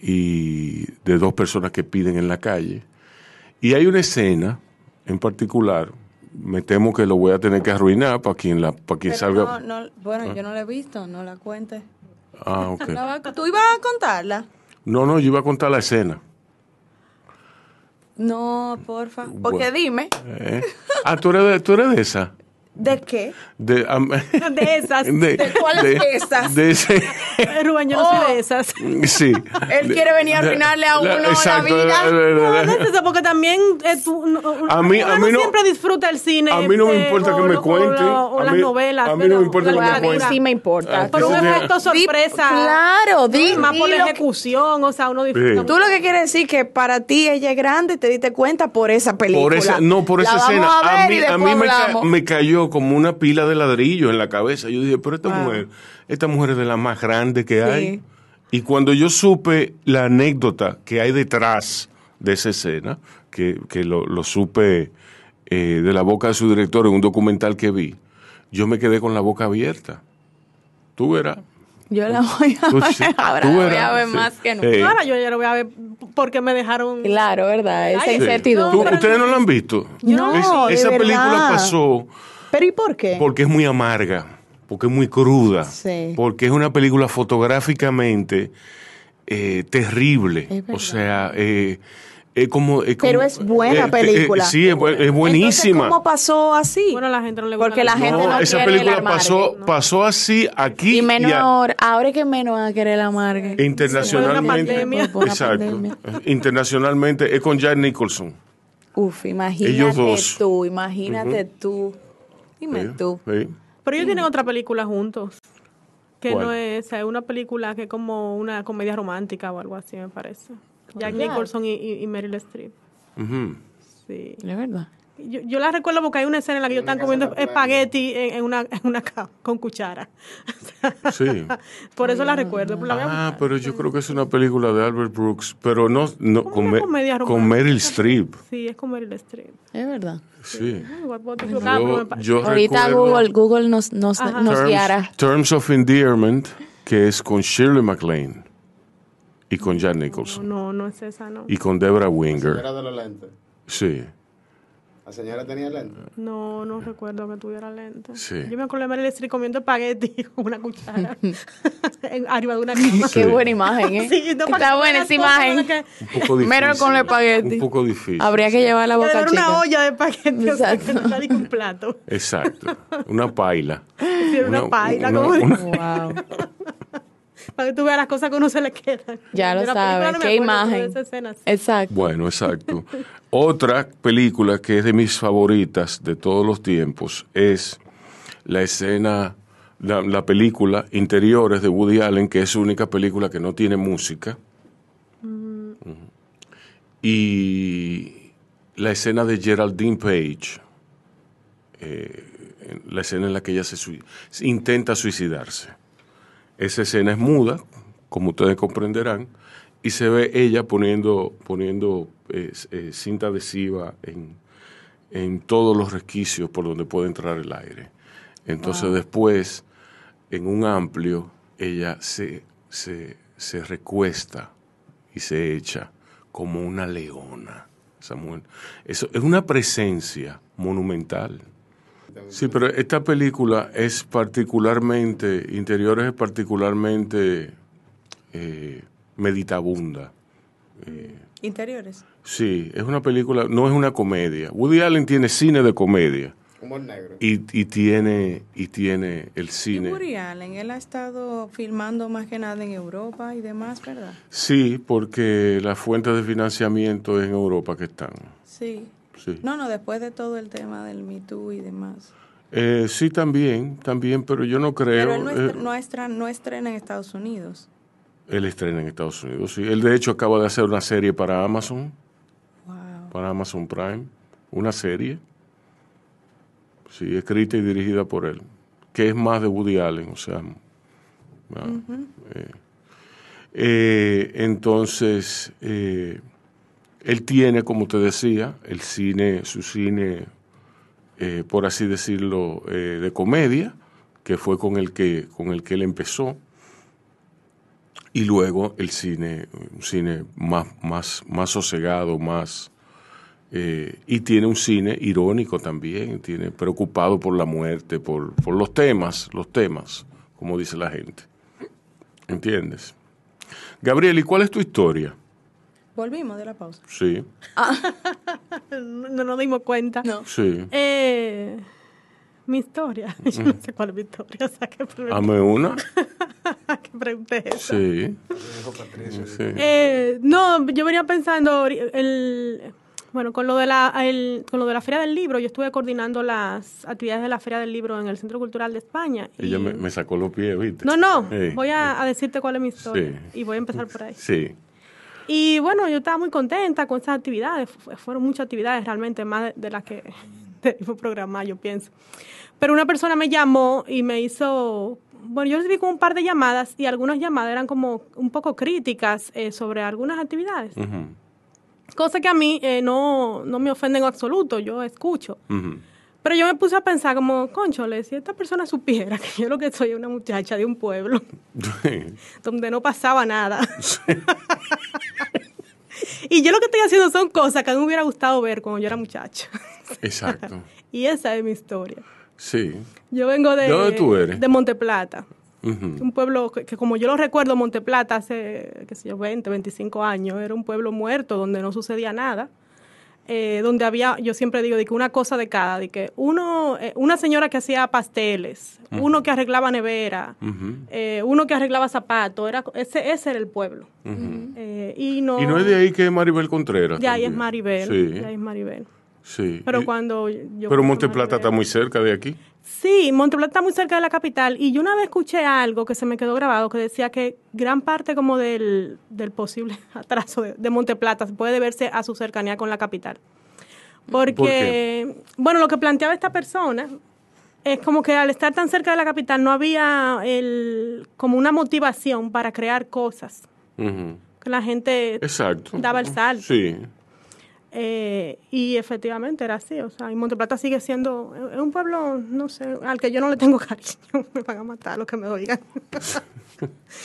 y de dos personas que piden en la calle. Y hay una escena en particular, me temo que lo voy a tener que arruinar para quien, la, para quien salga... No, no, bueno, ¿Ah? yo no la he visto, no la cuentes. Ah, ok. ¿Tú ibas a contarla? No, no, yo iba a contar la escena. No, porfa, porque bueno, dime. Eh. Ah, ¿tú eres de, tú eres de esa? ¿De qué? De, um, de esas. ¿De, ¿De cuáles de, de esas? De ese. Rubén, yo no oh. soy de esas. Sí. Él de, quiere venir a arruinarle a uno la, exacto, la vida. La, la, la, no, no es eso, porque también es un, a mí, uno a mí no siempre disfruta el cine. A mí no me importa eh, que me cuente. O, o, o las mí, novelas. A mí no me importa que me cuente. A mí sí me importa. Por un efecto sorpresa. Claro, dime. Más por la ejecución, o sea, uno disfruta. Tú lo que quieres decir que para ti ella es grande y te diste cuenta por esa película. No, por esa escena. A mí me cayó como una pila de ladrillo en la cabeza. Yo dije, pero esta wow. mujer, esta mujer es de la más grande que hay. Sí. Y cuando yo supe la anécdota que hay detrás de esa escena, que, que lo, lo supe eh, de la boca de su director en un documental que vi, yo me quedé con la boca abierta. Tú verás. Yo la voy a ver, tú, sí, ahora la voy a ver sí. más que nunca. Eh. Ahora yo ya la voy a ver porque me dejaron... Claro, ¿verdad? Esa Ay, incertidumbre. Sí. No, ¿ustedes no la han visto? No, es, de Esa verdad. película pasó... ¿Pero y por qué? Porque es muy amarga, porque es muy cruda, sí. porque es una película fotográficamente eh, terrible. O sea, eh, es, como, es como... Pero es buena eh, película. Eh, eh, sí, es, es buenísima. Entonces, ¿cómo pasó así? Bueno, la gente no le gusta. Porque la gente no, no esa quiere película pasó, ¿no? pasó así aquí. Y menos, y a, ahora que menos van a querer la amarga. Internacionalmente. Sí, por, por exacto. Internacionalmente es con Jack Nicholson. Uf, imagínate Ellos dos. tú, imagínate uh-huh. tú. Dime sí, tú. Sí. Pero ellos tienen otra película juntos. Que ¿Cuál? no es esa, es una película que es como una comedia romántica o algo así, me parece. Jack Nicholson y, y, y Meryl Streep. Uh-huh. Sí. Es verdad. Yo, yo la recuerdo porque hay una escena en la que ellos están comiendo espagueti en, en una en una cama con cuchara. Sí. Por eso la recuerdo. Por la ah, pero yo creo que es una película de Albert Brooks, pero no, no con, me, con Meryl Streep. Sí, es con Meryl Streep. Es verdad. Sí. Yo, yo Ahorita Google Google nos, nos, nos guiará. Terms of Endearment, que es con Shirley MacLaine y con Jack Nicholson. No, no, no es esa, no. Y con Deborah Winger. Era de la lente. Sí. ¿La señora tenía lente? No, no recuerdo que tuviera lente. Sí. Yo me acuerdo de Meryl Streep comiendo espagueti con una cuchara arriba de una cama. Sí. Qué buena imagen, ¿eh? Sí, no Está buena esa imagen. Que... Un poco difícil. Meryl con el espagueti. Un poco difícil. Habría que llevar la boca chica. Una olla de espagueti. Exacto. O sea, que no un plato. Exacto. Una paila. Sí, una, una paila. Una, como una, una... Wow. Para que tú veas las cosas que uno se le queda. Ya lo sabes, no qué imagen. Exacto. Bueno, exacto. Otra película que es de mis favoritas de todos los tiempos es la escena, la, la película Interiores de Woody Allen, que es su única película que no tiene música. Mm. Y la escena de Geraldine Page, eh, la escena en la que ella se suicida, intenta suicidarse. Esa escena es muda, como ustedes comprenderán, y se ve ella poniendo, poniendo eh, eh, cinta adhesiva en, en todos los resquicios por donde puede entrar el aire. Entonces, wow. Después, en un amplio, ella se, se, se recuesta y se echa como una leona. Samuel. Eso es una presencia monumental. Sí, pero esta película es particularmente, Interiores es particularmente eh, meditabunda. Eh, ¿Interiores? Sí, es una película, no es una comedia. Woody Allen tiene cine de comedia. Humor negro. Y, y, tiene, y tiene el cine. Y Woody Allen, él ha estado filmando más que nada en Europa y demás, ¿verdad? Sí, porque las fuentes de financiamiento es en Europa que están. Sí. Sí. No, no, después de todo el tema del Me Too y demás. Eh, sí, también, también, pero yo no creo... Pero él no, estre eh, no, estre no estrena en Estados Unidos. Él estrena en Estados Unidos, sí. Él, de hecho, acaba de hacer una serie para Amazon. Wow. Para Amazon Prime. Una serie. Sí, escrita y dirigida por él. Que es más de Woody Allen, o sea... Uh-huh. eh, eh, entonces... Eh, Él tiene, como te decía, el cine, su cine, eh, por así decirlo, eh, de comedia, que fue con el que, con el que él empezó, y luego el cine, un cine más, más, más sosegado, más, eh, y tiene un cine irónico también, tiene preocupado por la muerte, por, por los temas, los temas, como dice la gente, ¿entiendes? Gabriel, ¿y cuál es tu historia? ¿Volvimos de la pausa? Sí. Ah, no nos dimos cuenta. No. Sí. Eh, mi historia. Yo no sé cuál es mi historia. O sea, que Hazme una. Que pregunté eso. Sí. Sí. Eh, no, yo venía pensando, el, bueno, con lo, de la, el, con lo de la Feria del Libro, yo estuve coordinando las actividades de la Feria del Libro en el Centro Cultural de España. Y Ella me, me sacó los pies, ¿viste? No, no. Eh, voy a, eh. a decirte cuál es mi historia. Sí. Y voy a empezar por ahí. Sí. Y bueno, yo estaba muy contenta con esas actividades. Fueron muchas actividades realmente, más de las que debimos programar, yo pienso. Pero una persona me llamó y me hizo... Bueno, yo recibí como un par de llamadas y algunas llamadas eran como un poco críticas eh, sobre algunas actividades. Uh-huh. Cosa que a mí eh, no, no me ofende en absoluto, yo escucho. Uh-huh. Pero yo me puse a pensar como, cónchole, si esta persona supiera que yo lo que soy es una muchacha de un pueblo donde no pasaba nada... Y yo lo que estoy haciendo son cosas que a mí me hubiera gustado ver cuando yo era muchacha. Exacto. Y esa es mi historia. Sí. Yo vengo de, ¿De dónde tú eres? De Monteplata. Uh-huh. Un pueblo que, que, como yo lo recuerdo, Monteplata hace, qué sé yo, veinte, veinticinco años, era un pueblo muerto donde no sucedía nada. Eh, donde había, yo siempre digo, de que una cosa de cada, de que uno, eh, una señora que hacía pasteles, uh-huh. uno que arreglaba nevera, uh-huh. eh, uno que arreglaba zapatos, era, ese, ese era el pueblo. Uh-huh. eh, y, no, y no es de ahí que Maribel Contreras. De ahí es Maribel, sí. de ahí es Maribel. Sí. Pero, cuando yo Pero Monteplata está muy cerca de aquí. Sí, Monteplata está muy cerca de la capital. Y yo una vez escuché algo que se me quedó grabado, que decía que gran parte como del, del posible atraso de, de Monteplata puede deberse a su cercanía con la capital. Porque, ¿Por qué? Bueno, lo que planteaba esta persona es como que al estar tan cerca de la capital no había el, como una motivación para crear cosas. Uh-huh. Que la gente Exacto. daba el salto. Sí. Eh, y efectivamente era así, o sea, y Monteplata sigue siendo es un pueblo, no sé, al que yo no le tengo cariño, me van a matar los que me oigan.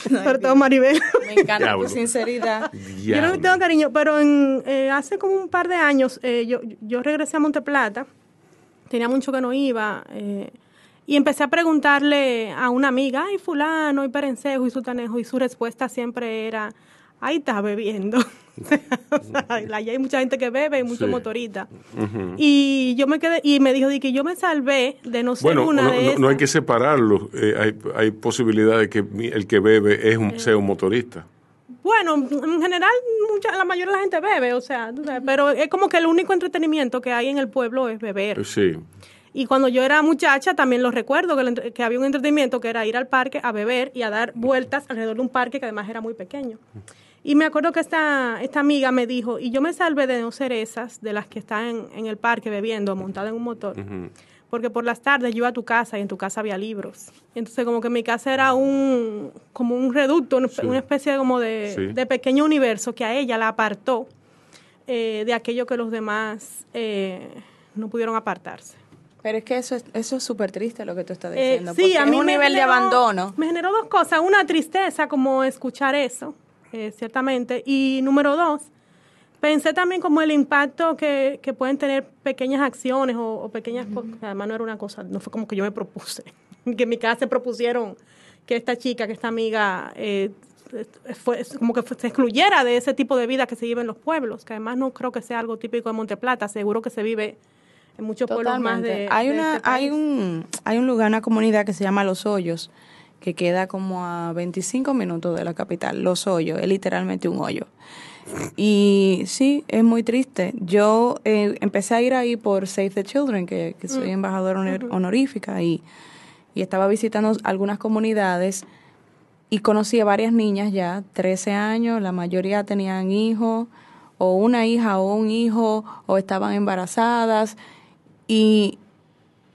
No, sobre todo Maribel. Me encanta Diablo. Tu sinceridad. Diablo. Yo no le tengo cariño, pero en, eh, hace como un par de años eh, yo, yo regresé a Monteplata, tenía mucho que no iba, eh, y empecé a preguntarle a una amiga, ay, fulano, y perencejo, y sultanejo, y su respuesta siempre era... Ahí estás bebiendo. O sea, ahí hay mucha gente que bebe y muchos sí. motoristas. Uh-huh. Y yo me quedé, y me dijo de que yo me salvé de no ser bueno, una no, de no, esas. No hay que separarlo. Eh, hay, hay posibilidad de que el que bebe es un, sea un motorista. Bueno, en general, mucha, la mayoría de la gente bebe, o sea, pero es como que el único entretenimiento que hay en el pueblo es beber. Sí. Y cuando yo era muchacha, también lo recuerdo, que, el, que había un entretenimiento que era ir al parque a beber y a dar vueltas alrededor de un parque que además era muy pequeño. Y me acuerdo que esta, esta amiga me dijo, y yo me salvé de no ser esas, de las que están en, en el parque bebiendo, montada en un motor, uh-huh. porque por las tardes yo iba a tu casa y en tu casa había libros. Entonces como que mi casa era un como un reducto, sí. una especie como de, sí. de pequeño universo que a ella la apartó eh, de aquello que los demás eh, no pudieron apartarse. Pero es que eso es eso es súper triste lo que tú estás diciendo. Eh, sí, porque a mí es un nivel generó, de abandono. Me generó dos cosas. Una, tristeza, como escuchar eso, eh, ciertamente. Y número dos, pensé también como el impacto que, que pueden tener pequeñas acciones o, o pequeñas uh-huh. cosas. Además, no era una cosa, no fue como que yo me propuse. Que en mi casa se propusieron que esta chica, que esta amiga, eh, fue, como que fue, se excluyera de ese tipo de vida que se vive en los pueblos. Que además no creo que sea algo típico de Monteplata. Seguro que se vive... en muchos pueblos más de hay de una este hay un hay un lugar, una comunidad que se llama Los Hoyos, que queda como a veinticinco minutos de la capital. Los Hoyos es literalmente un hoyo, y sí, es muy triste. Yo eh, empecé a ir ahí por Save the Children, que, que soy mm. embajadora honor, uh-huh. honorífica, y, y estaba visitando algunas comunidades y conocí a varias niñas ya, trece años, la mayoría tenían hijos, o una hija o un hijo, o estaban embarazadas, y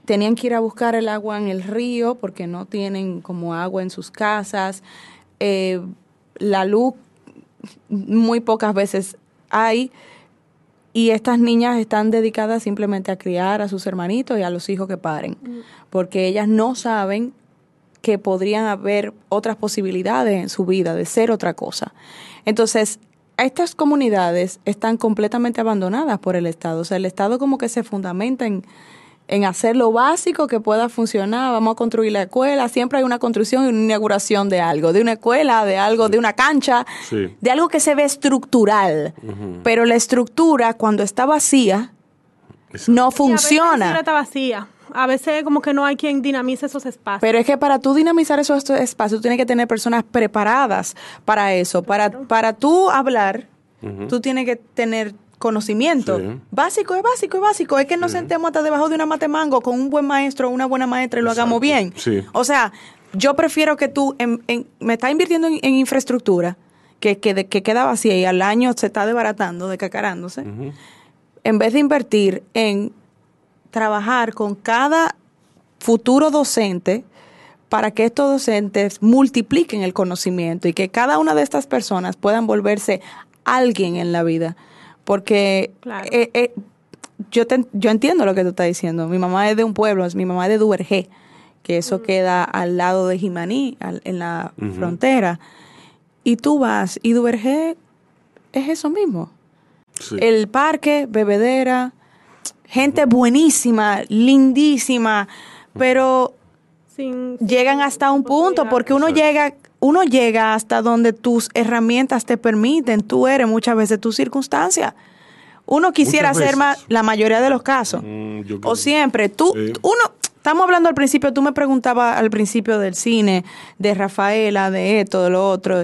tenían que ir a buscar el agua en el río porque no tienen como agua en sus casas. Eh, la luz muy pocas veces hay, y estas niñas están dedicadas simplemente a criar a sus hermanitos y a los hijos que paren, porque ellas no saben que podrían haber otras posibilidades en su vida de ser otra cosa. Entonces, estas comunidades están completamente abandonadas por el Estado. O sea, el Estado como que se fundamenta en, en hacer lo básico que pueda funcionar. Vamos a construir la escuela. Siempre hay una construcción y una inauguración de algo, de una escuela, de algo, sí. de una cancha, sí. de algo que se ve estructural. Uh-huh. Pero la estructura, cuando está vacía, exacto. no funciona. A veces está vacía. A veces como que no hay quien dinamice esos espacios. Pero es que para tú dinamizar esos espacios, tú tienes que tener personas preparadas para eso. Para, para tú hablar, uh-huh. tú tienes que tener conocimiento. Sí. Básico, es básico, es básico. Es que sí. nos sentemos hasta debajo de una mata mango con un buen maestro o una buena maestra y lo Exacto. hagamos bien. Sí. O sea, yo prefiero que tú, en, en, me estás invirtiendo en, en infraestructura, que, que, que queda vacía y al año se está desbaratando, decacarándose, uh-huh. en vez de invertir en... trabajar con cada futuro docente para que estos docentes multipliquen el conocimiento y que cada una de estas personas puedan volverse alguien en la vida. Porque claro. eh, eh, yo, te, yo entiendo lo que tú estás diciendo. Mi mamá es de un pueblo, mi mamá es de Duvergé, que eso mm. queda al lado de Jimaní, al, en la uh-huh. frontera. Y tú vas, y Duvergé es eso mismo. Sí. El parque, bebedera... gente buenísima, lindísima, pero sin, sin llegan hasta un punto, porque uno llega, uno llega hasta donde tus herramientas te permiten, tú eres muchas veces tus circunstancias. Uno quisiera ser más, la mayoría de los casos, mm, o siempre, tú, eh. uno, estamos hablando al principio, tú me preguntabas al principio del cine, de Rafaela, de esto, de lo otro,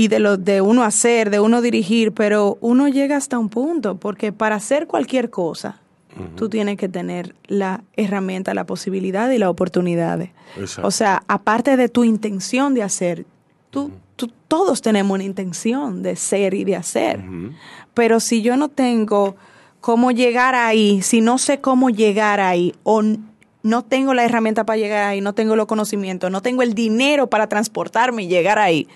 y de lo de uno hacer, de uno dirigir, pero uno llega hasta un punto, porque para hacer cualquier cosa, uh-huh. tú tienes que tener la herramienta, la posibilidad y las oportunidades. Exacto. O sea, aparte de tu intención de hacer, tú, uh-huh. tú, todos tenemos una intención de ser y de hacer. Uh-huh. Pero si yo no tengo cómo llegar ahí, si no sé cómo llegar ahí, o no tengo la herramienta para llegar ahí, no tengo los conocimientos, no tengo el dinero para transportarme y llegar ahí,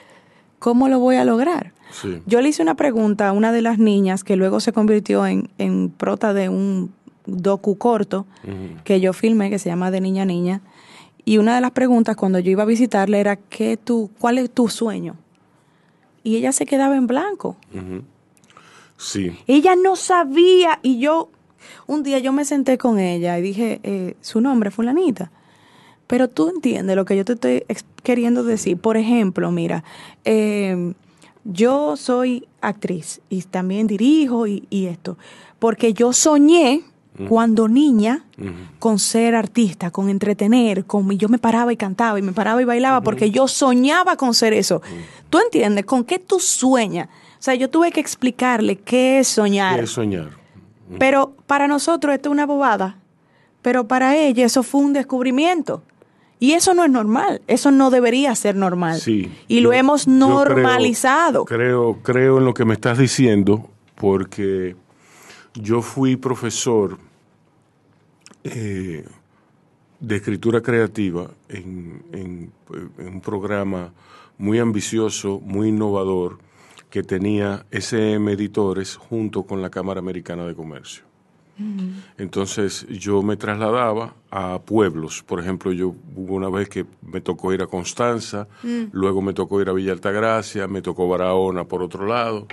¿cómo lo voy a lograr? Sí. Yo le hice una pregunta a una de las niñas que luego se convirtió en, en prota de un docu corto uh-huh. que yo filmé, que se llama De Niña a Niña. Y una de las preguntas cuando yo iba a visitarle era, ¿qué tú, ¿cuál es tu sueño? Y ella se quedaba en blanco. Uh-huh. Sí. Ella no sabía. Y yo, un día yo me senté con ella y dije, eh, su nombre es fulanita. Pero tú entiendes lo que yo te estoy queriendo decir. Por ejemplo, mira, eh, yo soy actriz y también dirijo y, y esto. Porque yo soñé uh-huh. cuando niña uh-huh. con ser artista, con entretener, con yo me paraba y cantaba y me paraba y bailaba uh-huh. porque yo soñaba con ser eso. Uh-huh. ¿Tú entiendes? ¿Con qué tú sueñas? O sea, yo tuve que explicarle qué es soñar. ¿Qué es soñar? Uh-huh. Pero para nosotros esto es una bobada. Pero para ella eso fue un descubrimiento. Y eso no es normal, eso no debería ser normal. Sí, y lo yo, hemos normalizado. Creo, creo, creo en lo que me estás diciendo, porque yo fui profesor eh, de escritura creativa en, en, en un programa muy ambicioso, muy innovador, que tenía ese eme Editores junto con la Cámara Americana de Comercio. Uh-huh. Entonces yo me trasladaba a pueblos. Por ejemplo, yo hubo una vez que me tocó ir a Constanza, uh-huh. luego me tocó ir a Villa Altagracia, me tocó Barahona por otro lado.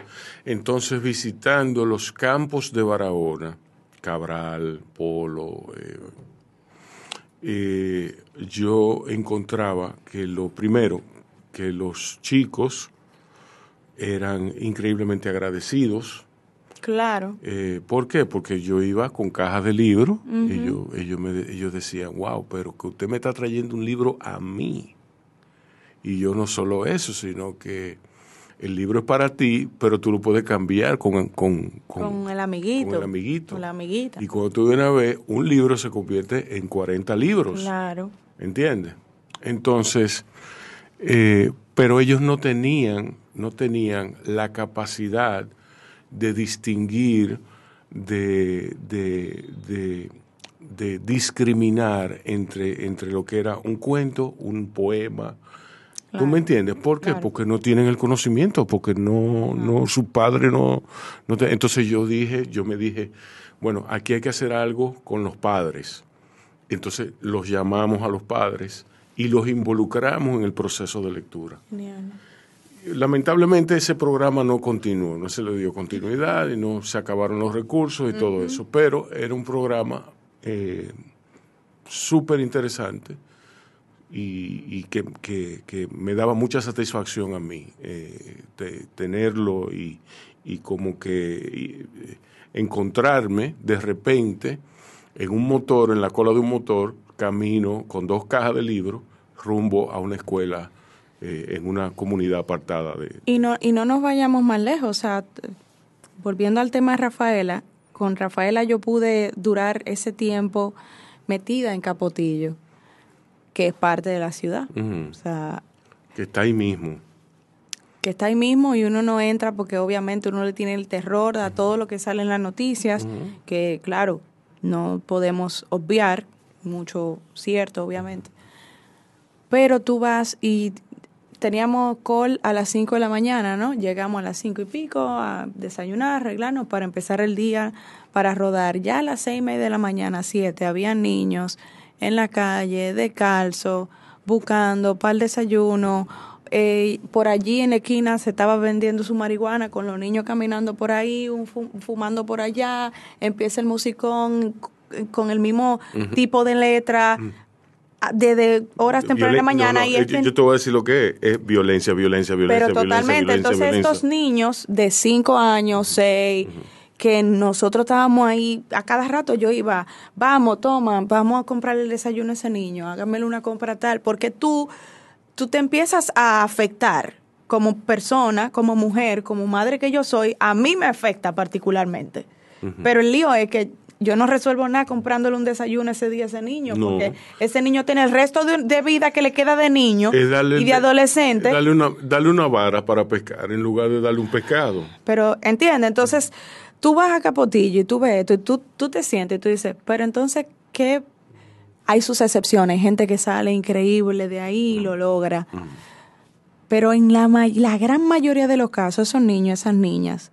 Entonces visitando los campos de Barahona, Cabral, Polo, eh, eh, yo encontraba que lo primero, que los chicos eran increíblemente agradecidos. Claro. Eh, ¿Por qué? Porque yo iba con cajas de libros, uh-huh. y ellos, ellos, me, ellos decían, wow, pero que usted me está trayendo un libro a mí. Y yo no solo eso, sino que el libro es para ti, pero tú lo puedes cambiar con, con, con, con el amiguito. Con el amiguito. Con la amiguita. Y cuando tú vienes a ver, un libro se convierte en cuarenta libros. Claro. ¿Entiendes? Entonces, eh, pero ellos no tenían, no tenían la capacidad de distinguir, de, de, de, de discriminar entre, entre lo que era un cuento, un poema. Claro. ¿Tú me entiendes? ¿Por qué? Claro. Porque no tienen el conocimiento, porque no, no, su padre no... no te, entonces yo dije, yo me dije, bueno, aquí hay que hacer algo con los padres. Entonces los llamamos a los padres y los involucramos en el proceso de lectura. Bien. Lamentablemente ese programa no continuó, no se le dio continuidad y no se acabaron los recursos y uh-huh. todo eso, pero era un programa eh, súper interesante y, y que, que, que me daba mucha satisfacción a mí eh, de tenerlo y, y como que y encontrarme de repente en un motor, en la cola de un motor, camino con dos cajas de libros rumbo a una escuela Eh, en una comunidad apartada. de Y no y no nos vayamos más lejos. O sea, volviendo al tema de Rafaela, con Rafaela yo pude durar ese tiempo metida en Capotillo, que es parte de la ciudad. Uh-huh. O sea, que está ahí mismo. Que está ahí mismo y uno no entra porque obviamente uno le tiene el terror a uh-huh. todo lo que sale en las noticias, uh-huh. que claro, no podemos obviar, mucho cierto obviamente. Pero tú vas y... Teníamos call a las cinco de la mañana, ¿no? Llegamos a las cinco y pico a desayunar, arreglarnos para empezar el día, para rodar. Ya a las seis y media de la mañana, siete, había niños en la calle, descalzo, buscando para el desayuno. Eh, por allí en la esquina se estaba vendiendo su marihuana con los niños caminando por ahí, un fum- fumando por allá. Empieza el musicón con el mismo uh-huh. tipo de letra, uh-huh. desde horas tempranas de la mañana. No, no, y este... yo, yo te voy a decir lo que es, es violencia, violencia, violencia. Pero totalmente, violencia, entonces violencia. Estos niños de cinco años, seis, uh-huh. que nosotros estábamos ahí, a cada rato yo iba, vamos, toma, vamos a comprarle el desayuno a ese niño, hágamele una compra tal, porque tú, tú te empiezas a afectar como persona, como mujer, como madre que yo soy, a mí me afecta particularmente. Uh-huh. Pero el lío es que yo no resuelvo nada comprándole un desayuno ese día a ese niño, no. porque ese niño tiene el resto de, de vida que le queda de niño darle, y de adolescente. Darle una, darle una vara para pescar en lugar de darle un pescado. Pero, ¿entiende? Entonces, tú vas a Capotillo y tú ves esto y tú, tú te sientes y tú dices, pero entonces, ¿qué? Hay sus excepciones, hay gente que sale increíble de ahí y lo logra. Mm. Pero en la, la gran mayoría de los casos, esos niños, esas niñas,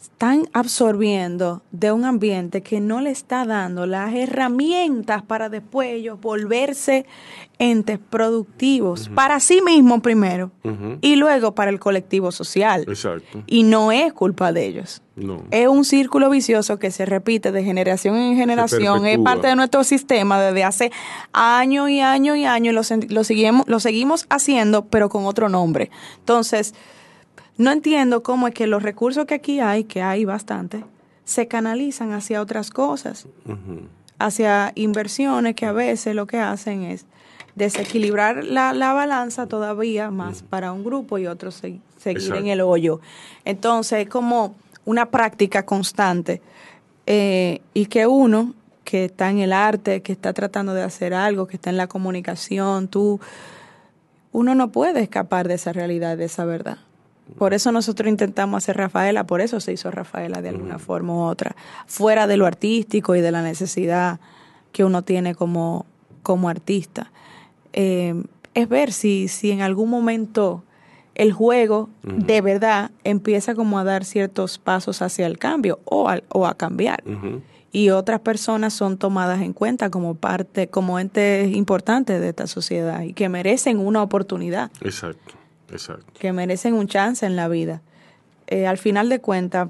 están absorbiendo de un ambiente que no le está dando las herramientas para después ellos volverse entes productivos, uh-huh. para sí mismos primero, uh-huh. y luego para el colectivo social. Exacto. Y no es culpa de ellos. No. Es un círculo vicioso que se repite de generación en generación, es parte de nuestro sistema desde hace años y años y años, y lo, lo, seguimos, lo seguimos haciendo, pero con otro nombre. Entonces... no entiendo cómo es que los recursos que aquí hay, que hay bastante, se canalizan hacia otras cosas, uh-huh. hacia inversiones que a veces lo que hacen es desequilibrar la, la balanza todavía más uh-huh. para un grupo y otros se, seguir exacto. en el hoyo. Entonces es como una práctica constante eh, y que uno que está en el arte, que está tratando de hacer algo, que está en la comunicación, tú, uno no puede escapar de esa realidad, de esa verdad. Por eso nosotros intentamos hacer Rafaela, por eso se hizo Rafaela de alguna uh-huh. forma u otra, fuera de lo artístico y de la necesidad que uno tiene como, como artista. Eh, es ver si, si en algún momento el juego uh-huh. de verdad empieza como a dar ciertos pasos hacia el cambio o, al, o a cambiar. Uh-huh. Y otras personas son tomadas en cuenta como parte, como entes importantes de esta sociedad y que merecen una oportunidad. Exacto, exacto. Que merecen un chance en la vida. Eh, al final de cuentas,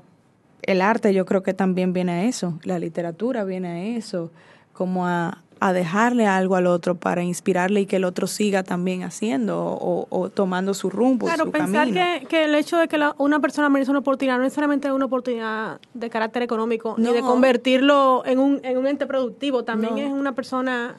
el arte yo creo que también viene a eso, la literatura viene a eso, como a, a dejarle algo al otro para inspirarle y que el otro siga también haciendo o, o tomando su rumbo, claro, su camino. Claro, pensar que, que el hecho de que la, una persona merece una oportunidad no necesariamente es una oportunidad de carácter económico, no. ni de convertirlo en un, en un ente productivo, también no. es una persona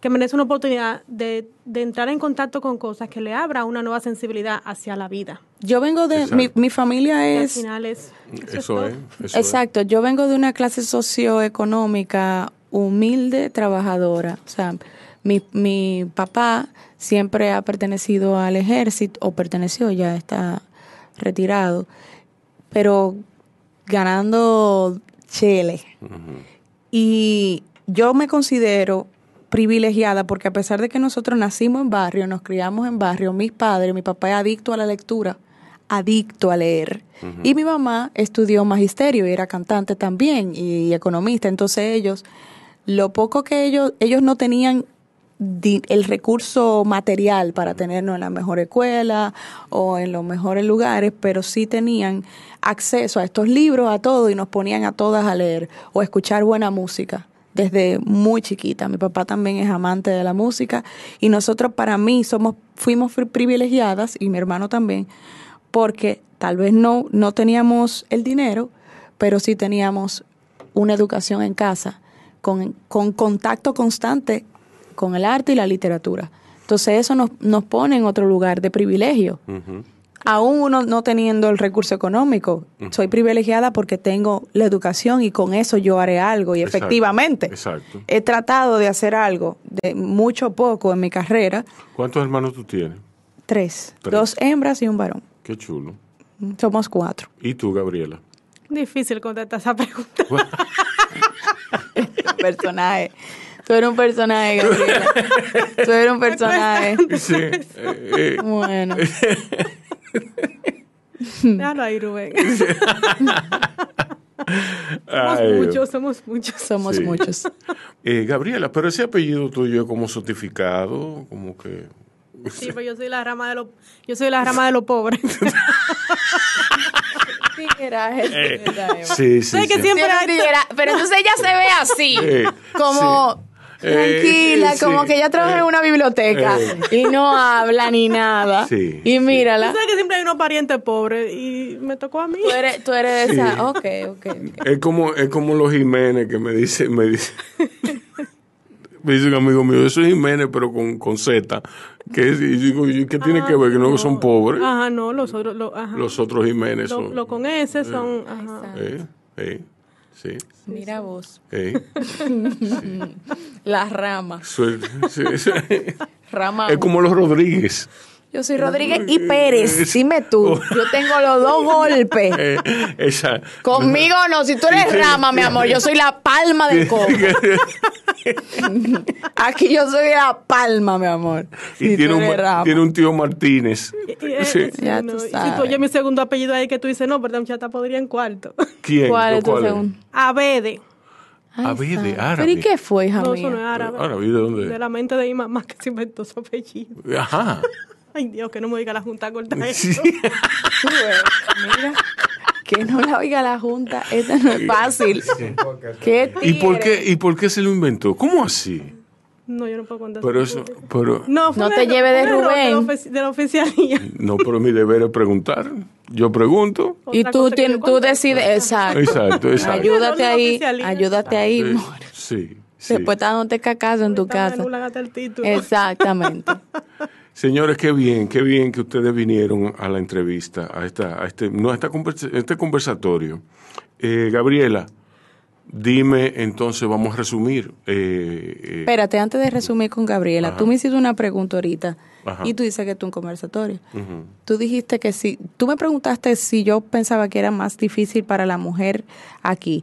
que merece una oportunidad de, de entrar en contacto con cosas que le abra una nueva sensibilidad hacia la vida. Yo vengo de... Mi, mi familia es... Al final es... Eso, eso es. Eso exacto. Es. Yo vengo de una clase socioeconómica humilde, trabajadora. O sea, mi, mi papá siempre ha pertenecido al ejército, o perteneció, ya está retirado, pero ganando chele. Uh-huh. Y yo me considero privilegiada porque a pesar de que nosotros nacimos en barrio, nos criamos en barrio, mis padres, mi papá es adicto a la lectura, adicto a leer. Uh-huh. Y mi mamá estudió magisterio y era cantante también y, y economista. Entonces ellos, lo poco que ellos, ellos no tenían di, el recurso material para tenernos en la mejor escuela o en los mejores lugares, pero sí tenían acceso a estos libros, a todo, y nos ponían a todas a leer o a escuchar buena música. Desde muy chiquita. Mi papá también es amante de la música y nosotros para mí somos fuimos privilegiadas y mi hermano también porque tal vez no, no teníamos el dinero, pero sí teníamos una educación en casa con, con contacto constante con el arte y la literatura. Entonces eso nos, nos pone en otro lugar de privilegio. Uh-huh. Aún uno no teniendo el recurso económico, soy privilegiada porque tengo la educación y con eso yo haré algo. Y exacto, efectivamente, exacto. He tratado de hacer algo, de mucho poco en mi carrera. ¿Cuántos hermanos tú tienes? Tres, Tres. dos hembras y un varón. Qué chulo. Somos cuatro. ¿Y tú, Gabriela? Difícil contestar esa pregunta. Personaje. Tú eres un personaje, Gabriela. Tú eres un personaje. Sí. Eh, eh. Bueno. Déjalo ahí, Rubén. Somos muchos, somos muchos. Somos sí. muchos. Eh, Gabriela, pero ese apellido tuyo es como certificado, como que... Sí, pero yo soy la rama de los yo soy la rama de los pobres. Tigeraje, eh, sí, sí, sí, que sí. Siempre tiguera, pero entonces ella se ve así, eh, como sí. tranquila, eh, como sí. que ella trabaja eh, en una biblioteca eh. y no habla ni nada. Sí, y mírala. Tú sabes que siempre hay unos parientes pobres y me tocó a mí. Tú eres, tú eres de sí. esa, okay, okay, okay. Es como es como los Jiménez que me dice me dice. Me dice un amigo mío, eso es Jiménez, pero con, con Z. ¿Qué, ¿Qué tiene ajá, que ver? Que no, no son pobres. Ajá, no, los otros lo, ajá. Los otros Jiménez son... Los lo con S son... Eh, ajá. Eh, eh, sí. Mira vos. Eh, sí. Las ramas. Sí, sí, sí. Rama es como los Rodríguez. Yo soy Rodríguez y Pérez, dime tú. Yo tengo los dos golpes. Eh, esa, Conmigo no, si tú eres sí, rama, sí, mi amor, yo soy la palma del coco. Aquí yo soy la palma, mi amor. Y si tiene, un, rama. tiene un tío Martínez. Y, y, sí. Ya no, tú sabes. Si tú oyes mi segundo apellido ahí que tú dices, no, perdón, chata, podría en cuarto. ¿Quién? ¿Cuál es tu cuál segundo? Es? Abede. Abede, árabe. ¿Pero y qué fue, hija no, mía? Eso no es árabe. ¿Árabe de dónde? De la mente de mi mamá que se inventó su apellido. Ajá. Ay, Dios, que no me oiga la Junta a cortar esto. Sí. Mira, que no la oiga la Junta, esto no es fácil. Sí. ¿Qué ¿Y, por qué, ¿Y por qué se lo inventó? ¿Cómo así? No, yo no puedo contar. Pero eso, pero... No, no te lleves de Rubén. De la oficialía. No, pero mi deber es preguntar. Yo pregunto. Y tú, tien, tú decides. Exacto. Exacto, exacto. Ayúdate ahí, ayúdate ahí, amor. Sí, sí. Después te dándote cacazo en tu casa. Exactamente. Señores, qué bien, qué bien que ustedes vinieron a la entrevista, a esta, a este, no, a esta conversa, a este conversatorio. Eh, Gabriela, dime, entonces vamos a resumir. Eh, eh. Espérate, antes de resumir con Gabriela, ajá. Tú me hiciste una pregunta ahorita ajá. y tú dices que tú un conversatorio. Uh-huh. Tú dijiste que sí, si, tú me preguntaste si yo pensaba que era más difícil para la mujer aquí.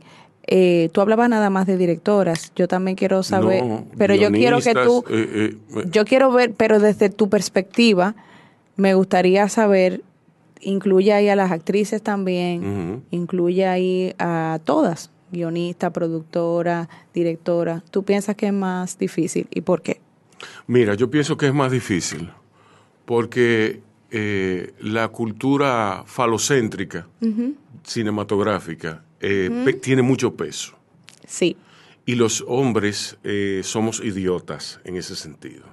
Eh, tú hablabas nada más de directoras, yo también quiero saber, no, pero yo quiero que tú, eh, eh, yo quiero ver, pero desde tu perspectiva, me gustaría saber, incluye ahí a las actrices también, uh-huh. incluye ahí a todas, guionista, productora, directora. ¿Tú piensas que es más difícil y por qué? Mira, yo pienso que es más difícil porque eh, la cultura falocéntrica, uh-huh. cinematográfica, eh, uh-huh. pe- tiene mucho peso. Sí. Y los hombres eh, somos idiotas en ese sentido.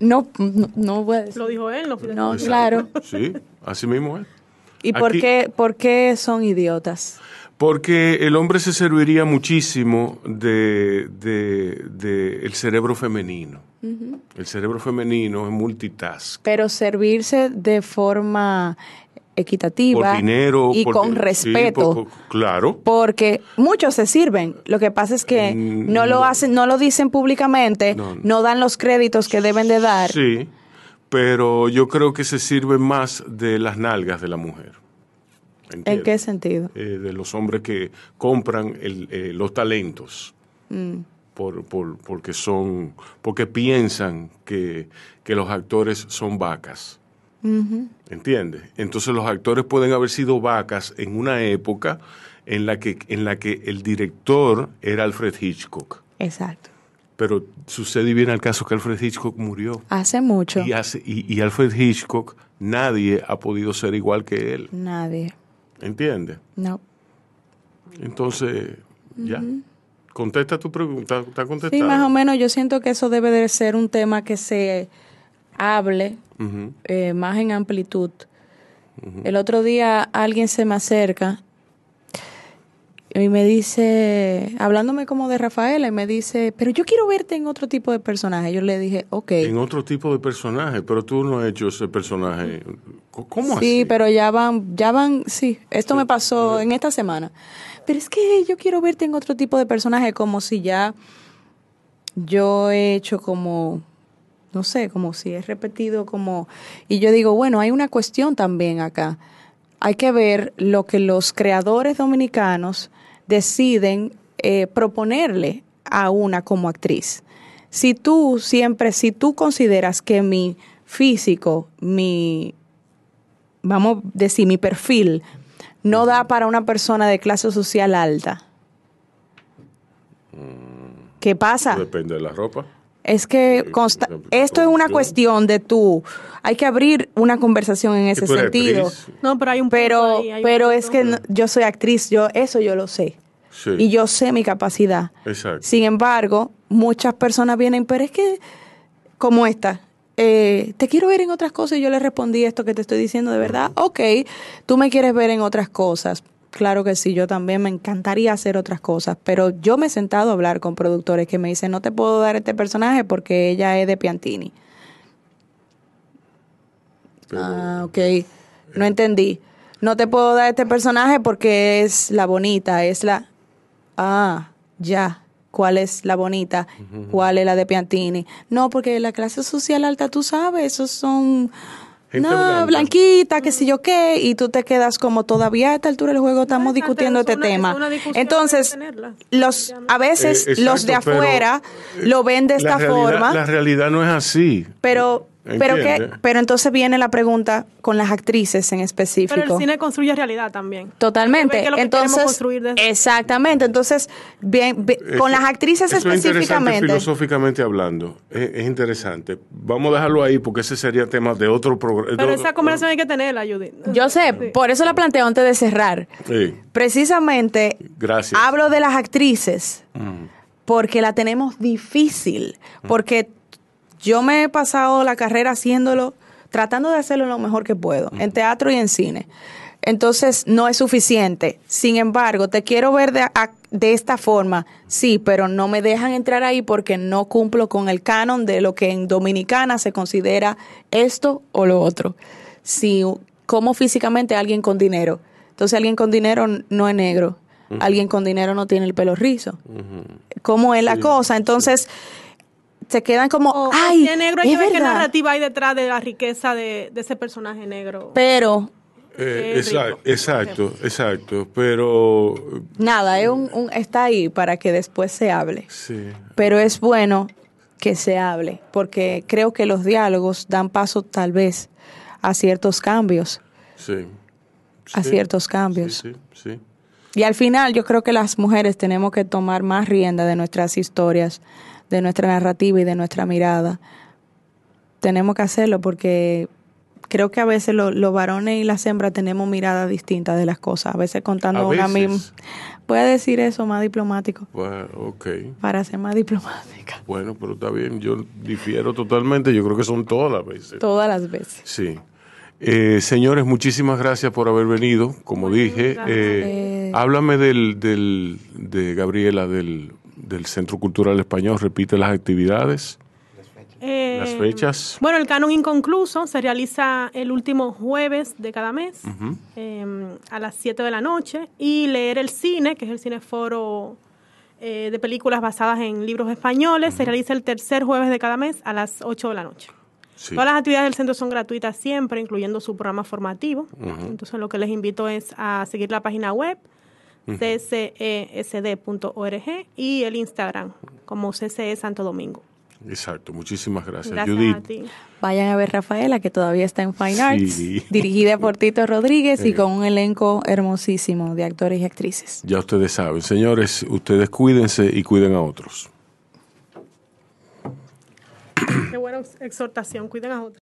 No, no, no voy a decir. Lo dijo él. Lo no, exacto. Claro. Sí, así mismo es. ¿Y Aquí, por qué, por qué son idiotas? Porque el hombre se serviría muchísimo de, de, de el cerebro femenino. Uh-huh. El cerebro femenino es multitask. Pero servirse de forma equitativa por dinero, y por, con respeto. Sí, por, claro. Porque muchos se sirven. Lo que pasa es que mm, no lo hacen, no lo dicen públicamente, no, no. no dan los créditos que deben de dar. Sí, pero yo creo que se sirve más de las nalgas de la mujer. ¿Entiendes? ¿En qué sentido? Eh, de los hombres que compran el, eh, los talentos. Mm. Por, por, porque son, porque piensan que, que los actores son vacas. Uh-huh. ¿Entiendes? Entonces los actores pueden haber sido vacas en una época en la que, en la que el director era Alfred Hitchcock. Exacto. Pero sucede y viene al caso que Alfred Hitchcock murió. Hace mucho. Y, hace, y, y Alfred Hitchcock, nadie ha podido ser igual que él. Nadie. ¿Entiendes? No. Entonces, uh-huh. ya. Contesta tu pregunta. ¿Está contestado? Sí, más o menos. Yo siento que eso debe de ser un tema que se hable uh-huh. eh, más en amplitud. Uh-huh. El otro día alguien se me acerca y me dice, hablándome como de Rafaela, y me dice, pero yo quiero verte en otro tipo de personaje. Yo le dije, ok. En otro tipo de personaje, pero tú no has hecho ese personaje. ¿Cómo así? Sí, pero ya van, ya van, sí. Esto sí. me pasó sí. en esta semana. Pero es que yo quiero verte en otro tipo de personaje, como si ya yo he hecho como... No sé, como si es repetido, como... Y yo digo, bueno, hay una cuestión también acá. Hay que ver lo que los creadores dominicanos deciden eh, proponerle a una como actriz. Si tú siempre, si tú consideras que mi físico, mi, vamos a decir, mi perfil, no da para una persona de clase social alta, ¿qué pasa? Depende de la ropa. Es que consta, esto es una cuestión de tú. Hay que abrir una conversación en ese sentido. No, pero hay un punto pero, ahí, hay pero un punto. Es que no, yo soy actriz, yo eso yo lo sé. Sí. Y yo sé mi capacidad. Exacto. Sin embargo, muchas personas vienen, pero es que, como esta, eh, te quiero ver en otras cosas. Y yo le respondí esto que te estoy diciendo de verdad. Uh-huh. Ok, tú me quieres ver en otras cosas. Claro que sí, yo también me encantaría hacer otras cosas, pero yo me he sentado a hablar con productores que me dicen, no te puedo dar este personaje porque ella es de Piantini. Pero, ah, ok, eh. no entendí. No te puedo dar este personaje porque es la bonita, es la... Ah, ya, ¿cuál es la bonita? ¿Cuál es la de Piantini? No, porque la clase social alta, tú sabes, esos son... Gente no, blanca. Blanquita, que si yo qué, y tú te quedas como todavía a esta altura del juego estamos no, exacto, discutiendo es una, este tema. Entonces, los a veces eh, exacto, los de afuera lo ven de esta realidad, forma. La realidad no es así. Pero, pero, que, pero entonces viene la pregunta con las actrices en específico. Pero el cine construye realidad también. Totalmente. Que que entonces, exactamente. Entonces, bien, bien eso, con las actrices eso específicamente. Es filosóficamente hablando, es, es interesante. Vamos a dejarlo ahí porque ese sería tema de otro programa. Pero esa conversación hay que tenerla, Judith. Yo sé, sí. Por eso la planteo antes de cerrar. Sí. Precisamente, gracias. Hablo de las actrices, mm. porque la tenemos difícil, mm. porque yo me he pasado la carrera haciéndolo, tratando de hacerlo lo mejor que puedo, mm. en teatro y en cine. Entonces, no es suficiente. Sin embargo, te quiero ver de, de esta forma. Sí, pero no me dejan entrar ahí porque no cumplo con el canon de lo que en Dominicana se considera esto o lo otro. Si, como físicamente alguien con dinero. Entonces, alguien con dinero no es negro. Uh-huh. Alguien con dinero no tiene el pelo rizo. Uh-huh. ¿Cómo es sí. la cosa? Entonces... se quedan como, oh, ay, de negro hay es que ver qué narrativa hay detrás de la riqueza de, de ese personaje negro. Pero... Eh, exacto, exacto, exacto, pero... Nada, es un, un, está ahí para que después se hable. Sí. Pero es bueno que se hable, porque creo que los diálogos dan paso tal vez a ciertos cambios. Sí. A sí, ciertos cambios. Sí, sí, sí. Y al final yo creo que las mujeres tenemos que tomar más rienda de nuestras historias, de nuestra narrativa y de nuestra mirada. Tenemos que hacerlo porque creo que a veces lo, los varones y las hembras tenemos miradas distintas de las cosas. A veces contando a veces. Una misma... ¿Puedes decir eso más diplomático? Bueno, okay. Para ser más diplomática. Bueno, pero está bien. Yo difiero totalmente. Yo creo que son todas las veces. Todas las veces. Sí. Eh, señores, muchísimas gracias por haber venido. Como bueno, dije, eh, háblame del, del, de Gabriela, del, del Centro Cultural Español. Repite las actividades. Eh, Las fechas. Bueno, el Canon Inconcluso se realiza el último jueves de cada mes, uh-huh. eh, a las siete de la noche. Y Leer el Cine, que es el cineforo eh, de películas basadas en libros españoles, uh-huh. se realiza el tercer jueves de cada mes a las ocho de la noche. Sí. Todas las actividades del centro son gratuitas siempre, incluyendo su programa formativo. Uh-huh. Entonces lo que les invito es a seguir la página web, uh-huh. c c e s d punto org, y el Instagram como C C E Santo Domingo. Exacto, muchísimas gracias, gracias Judith. A ti. Vayan a ver Rafaela, que todavía está en Fine Arts, sí. dirigida por Tito Rodríguez y con un elenco hermosísimo de actores y actrices. Ya ustedes saben, señores, ustedes cuídense y cuiden a otros. Qué buena exhortación, cuiden a otros.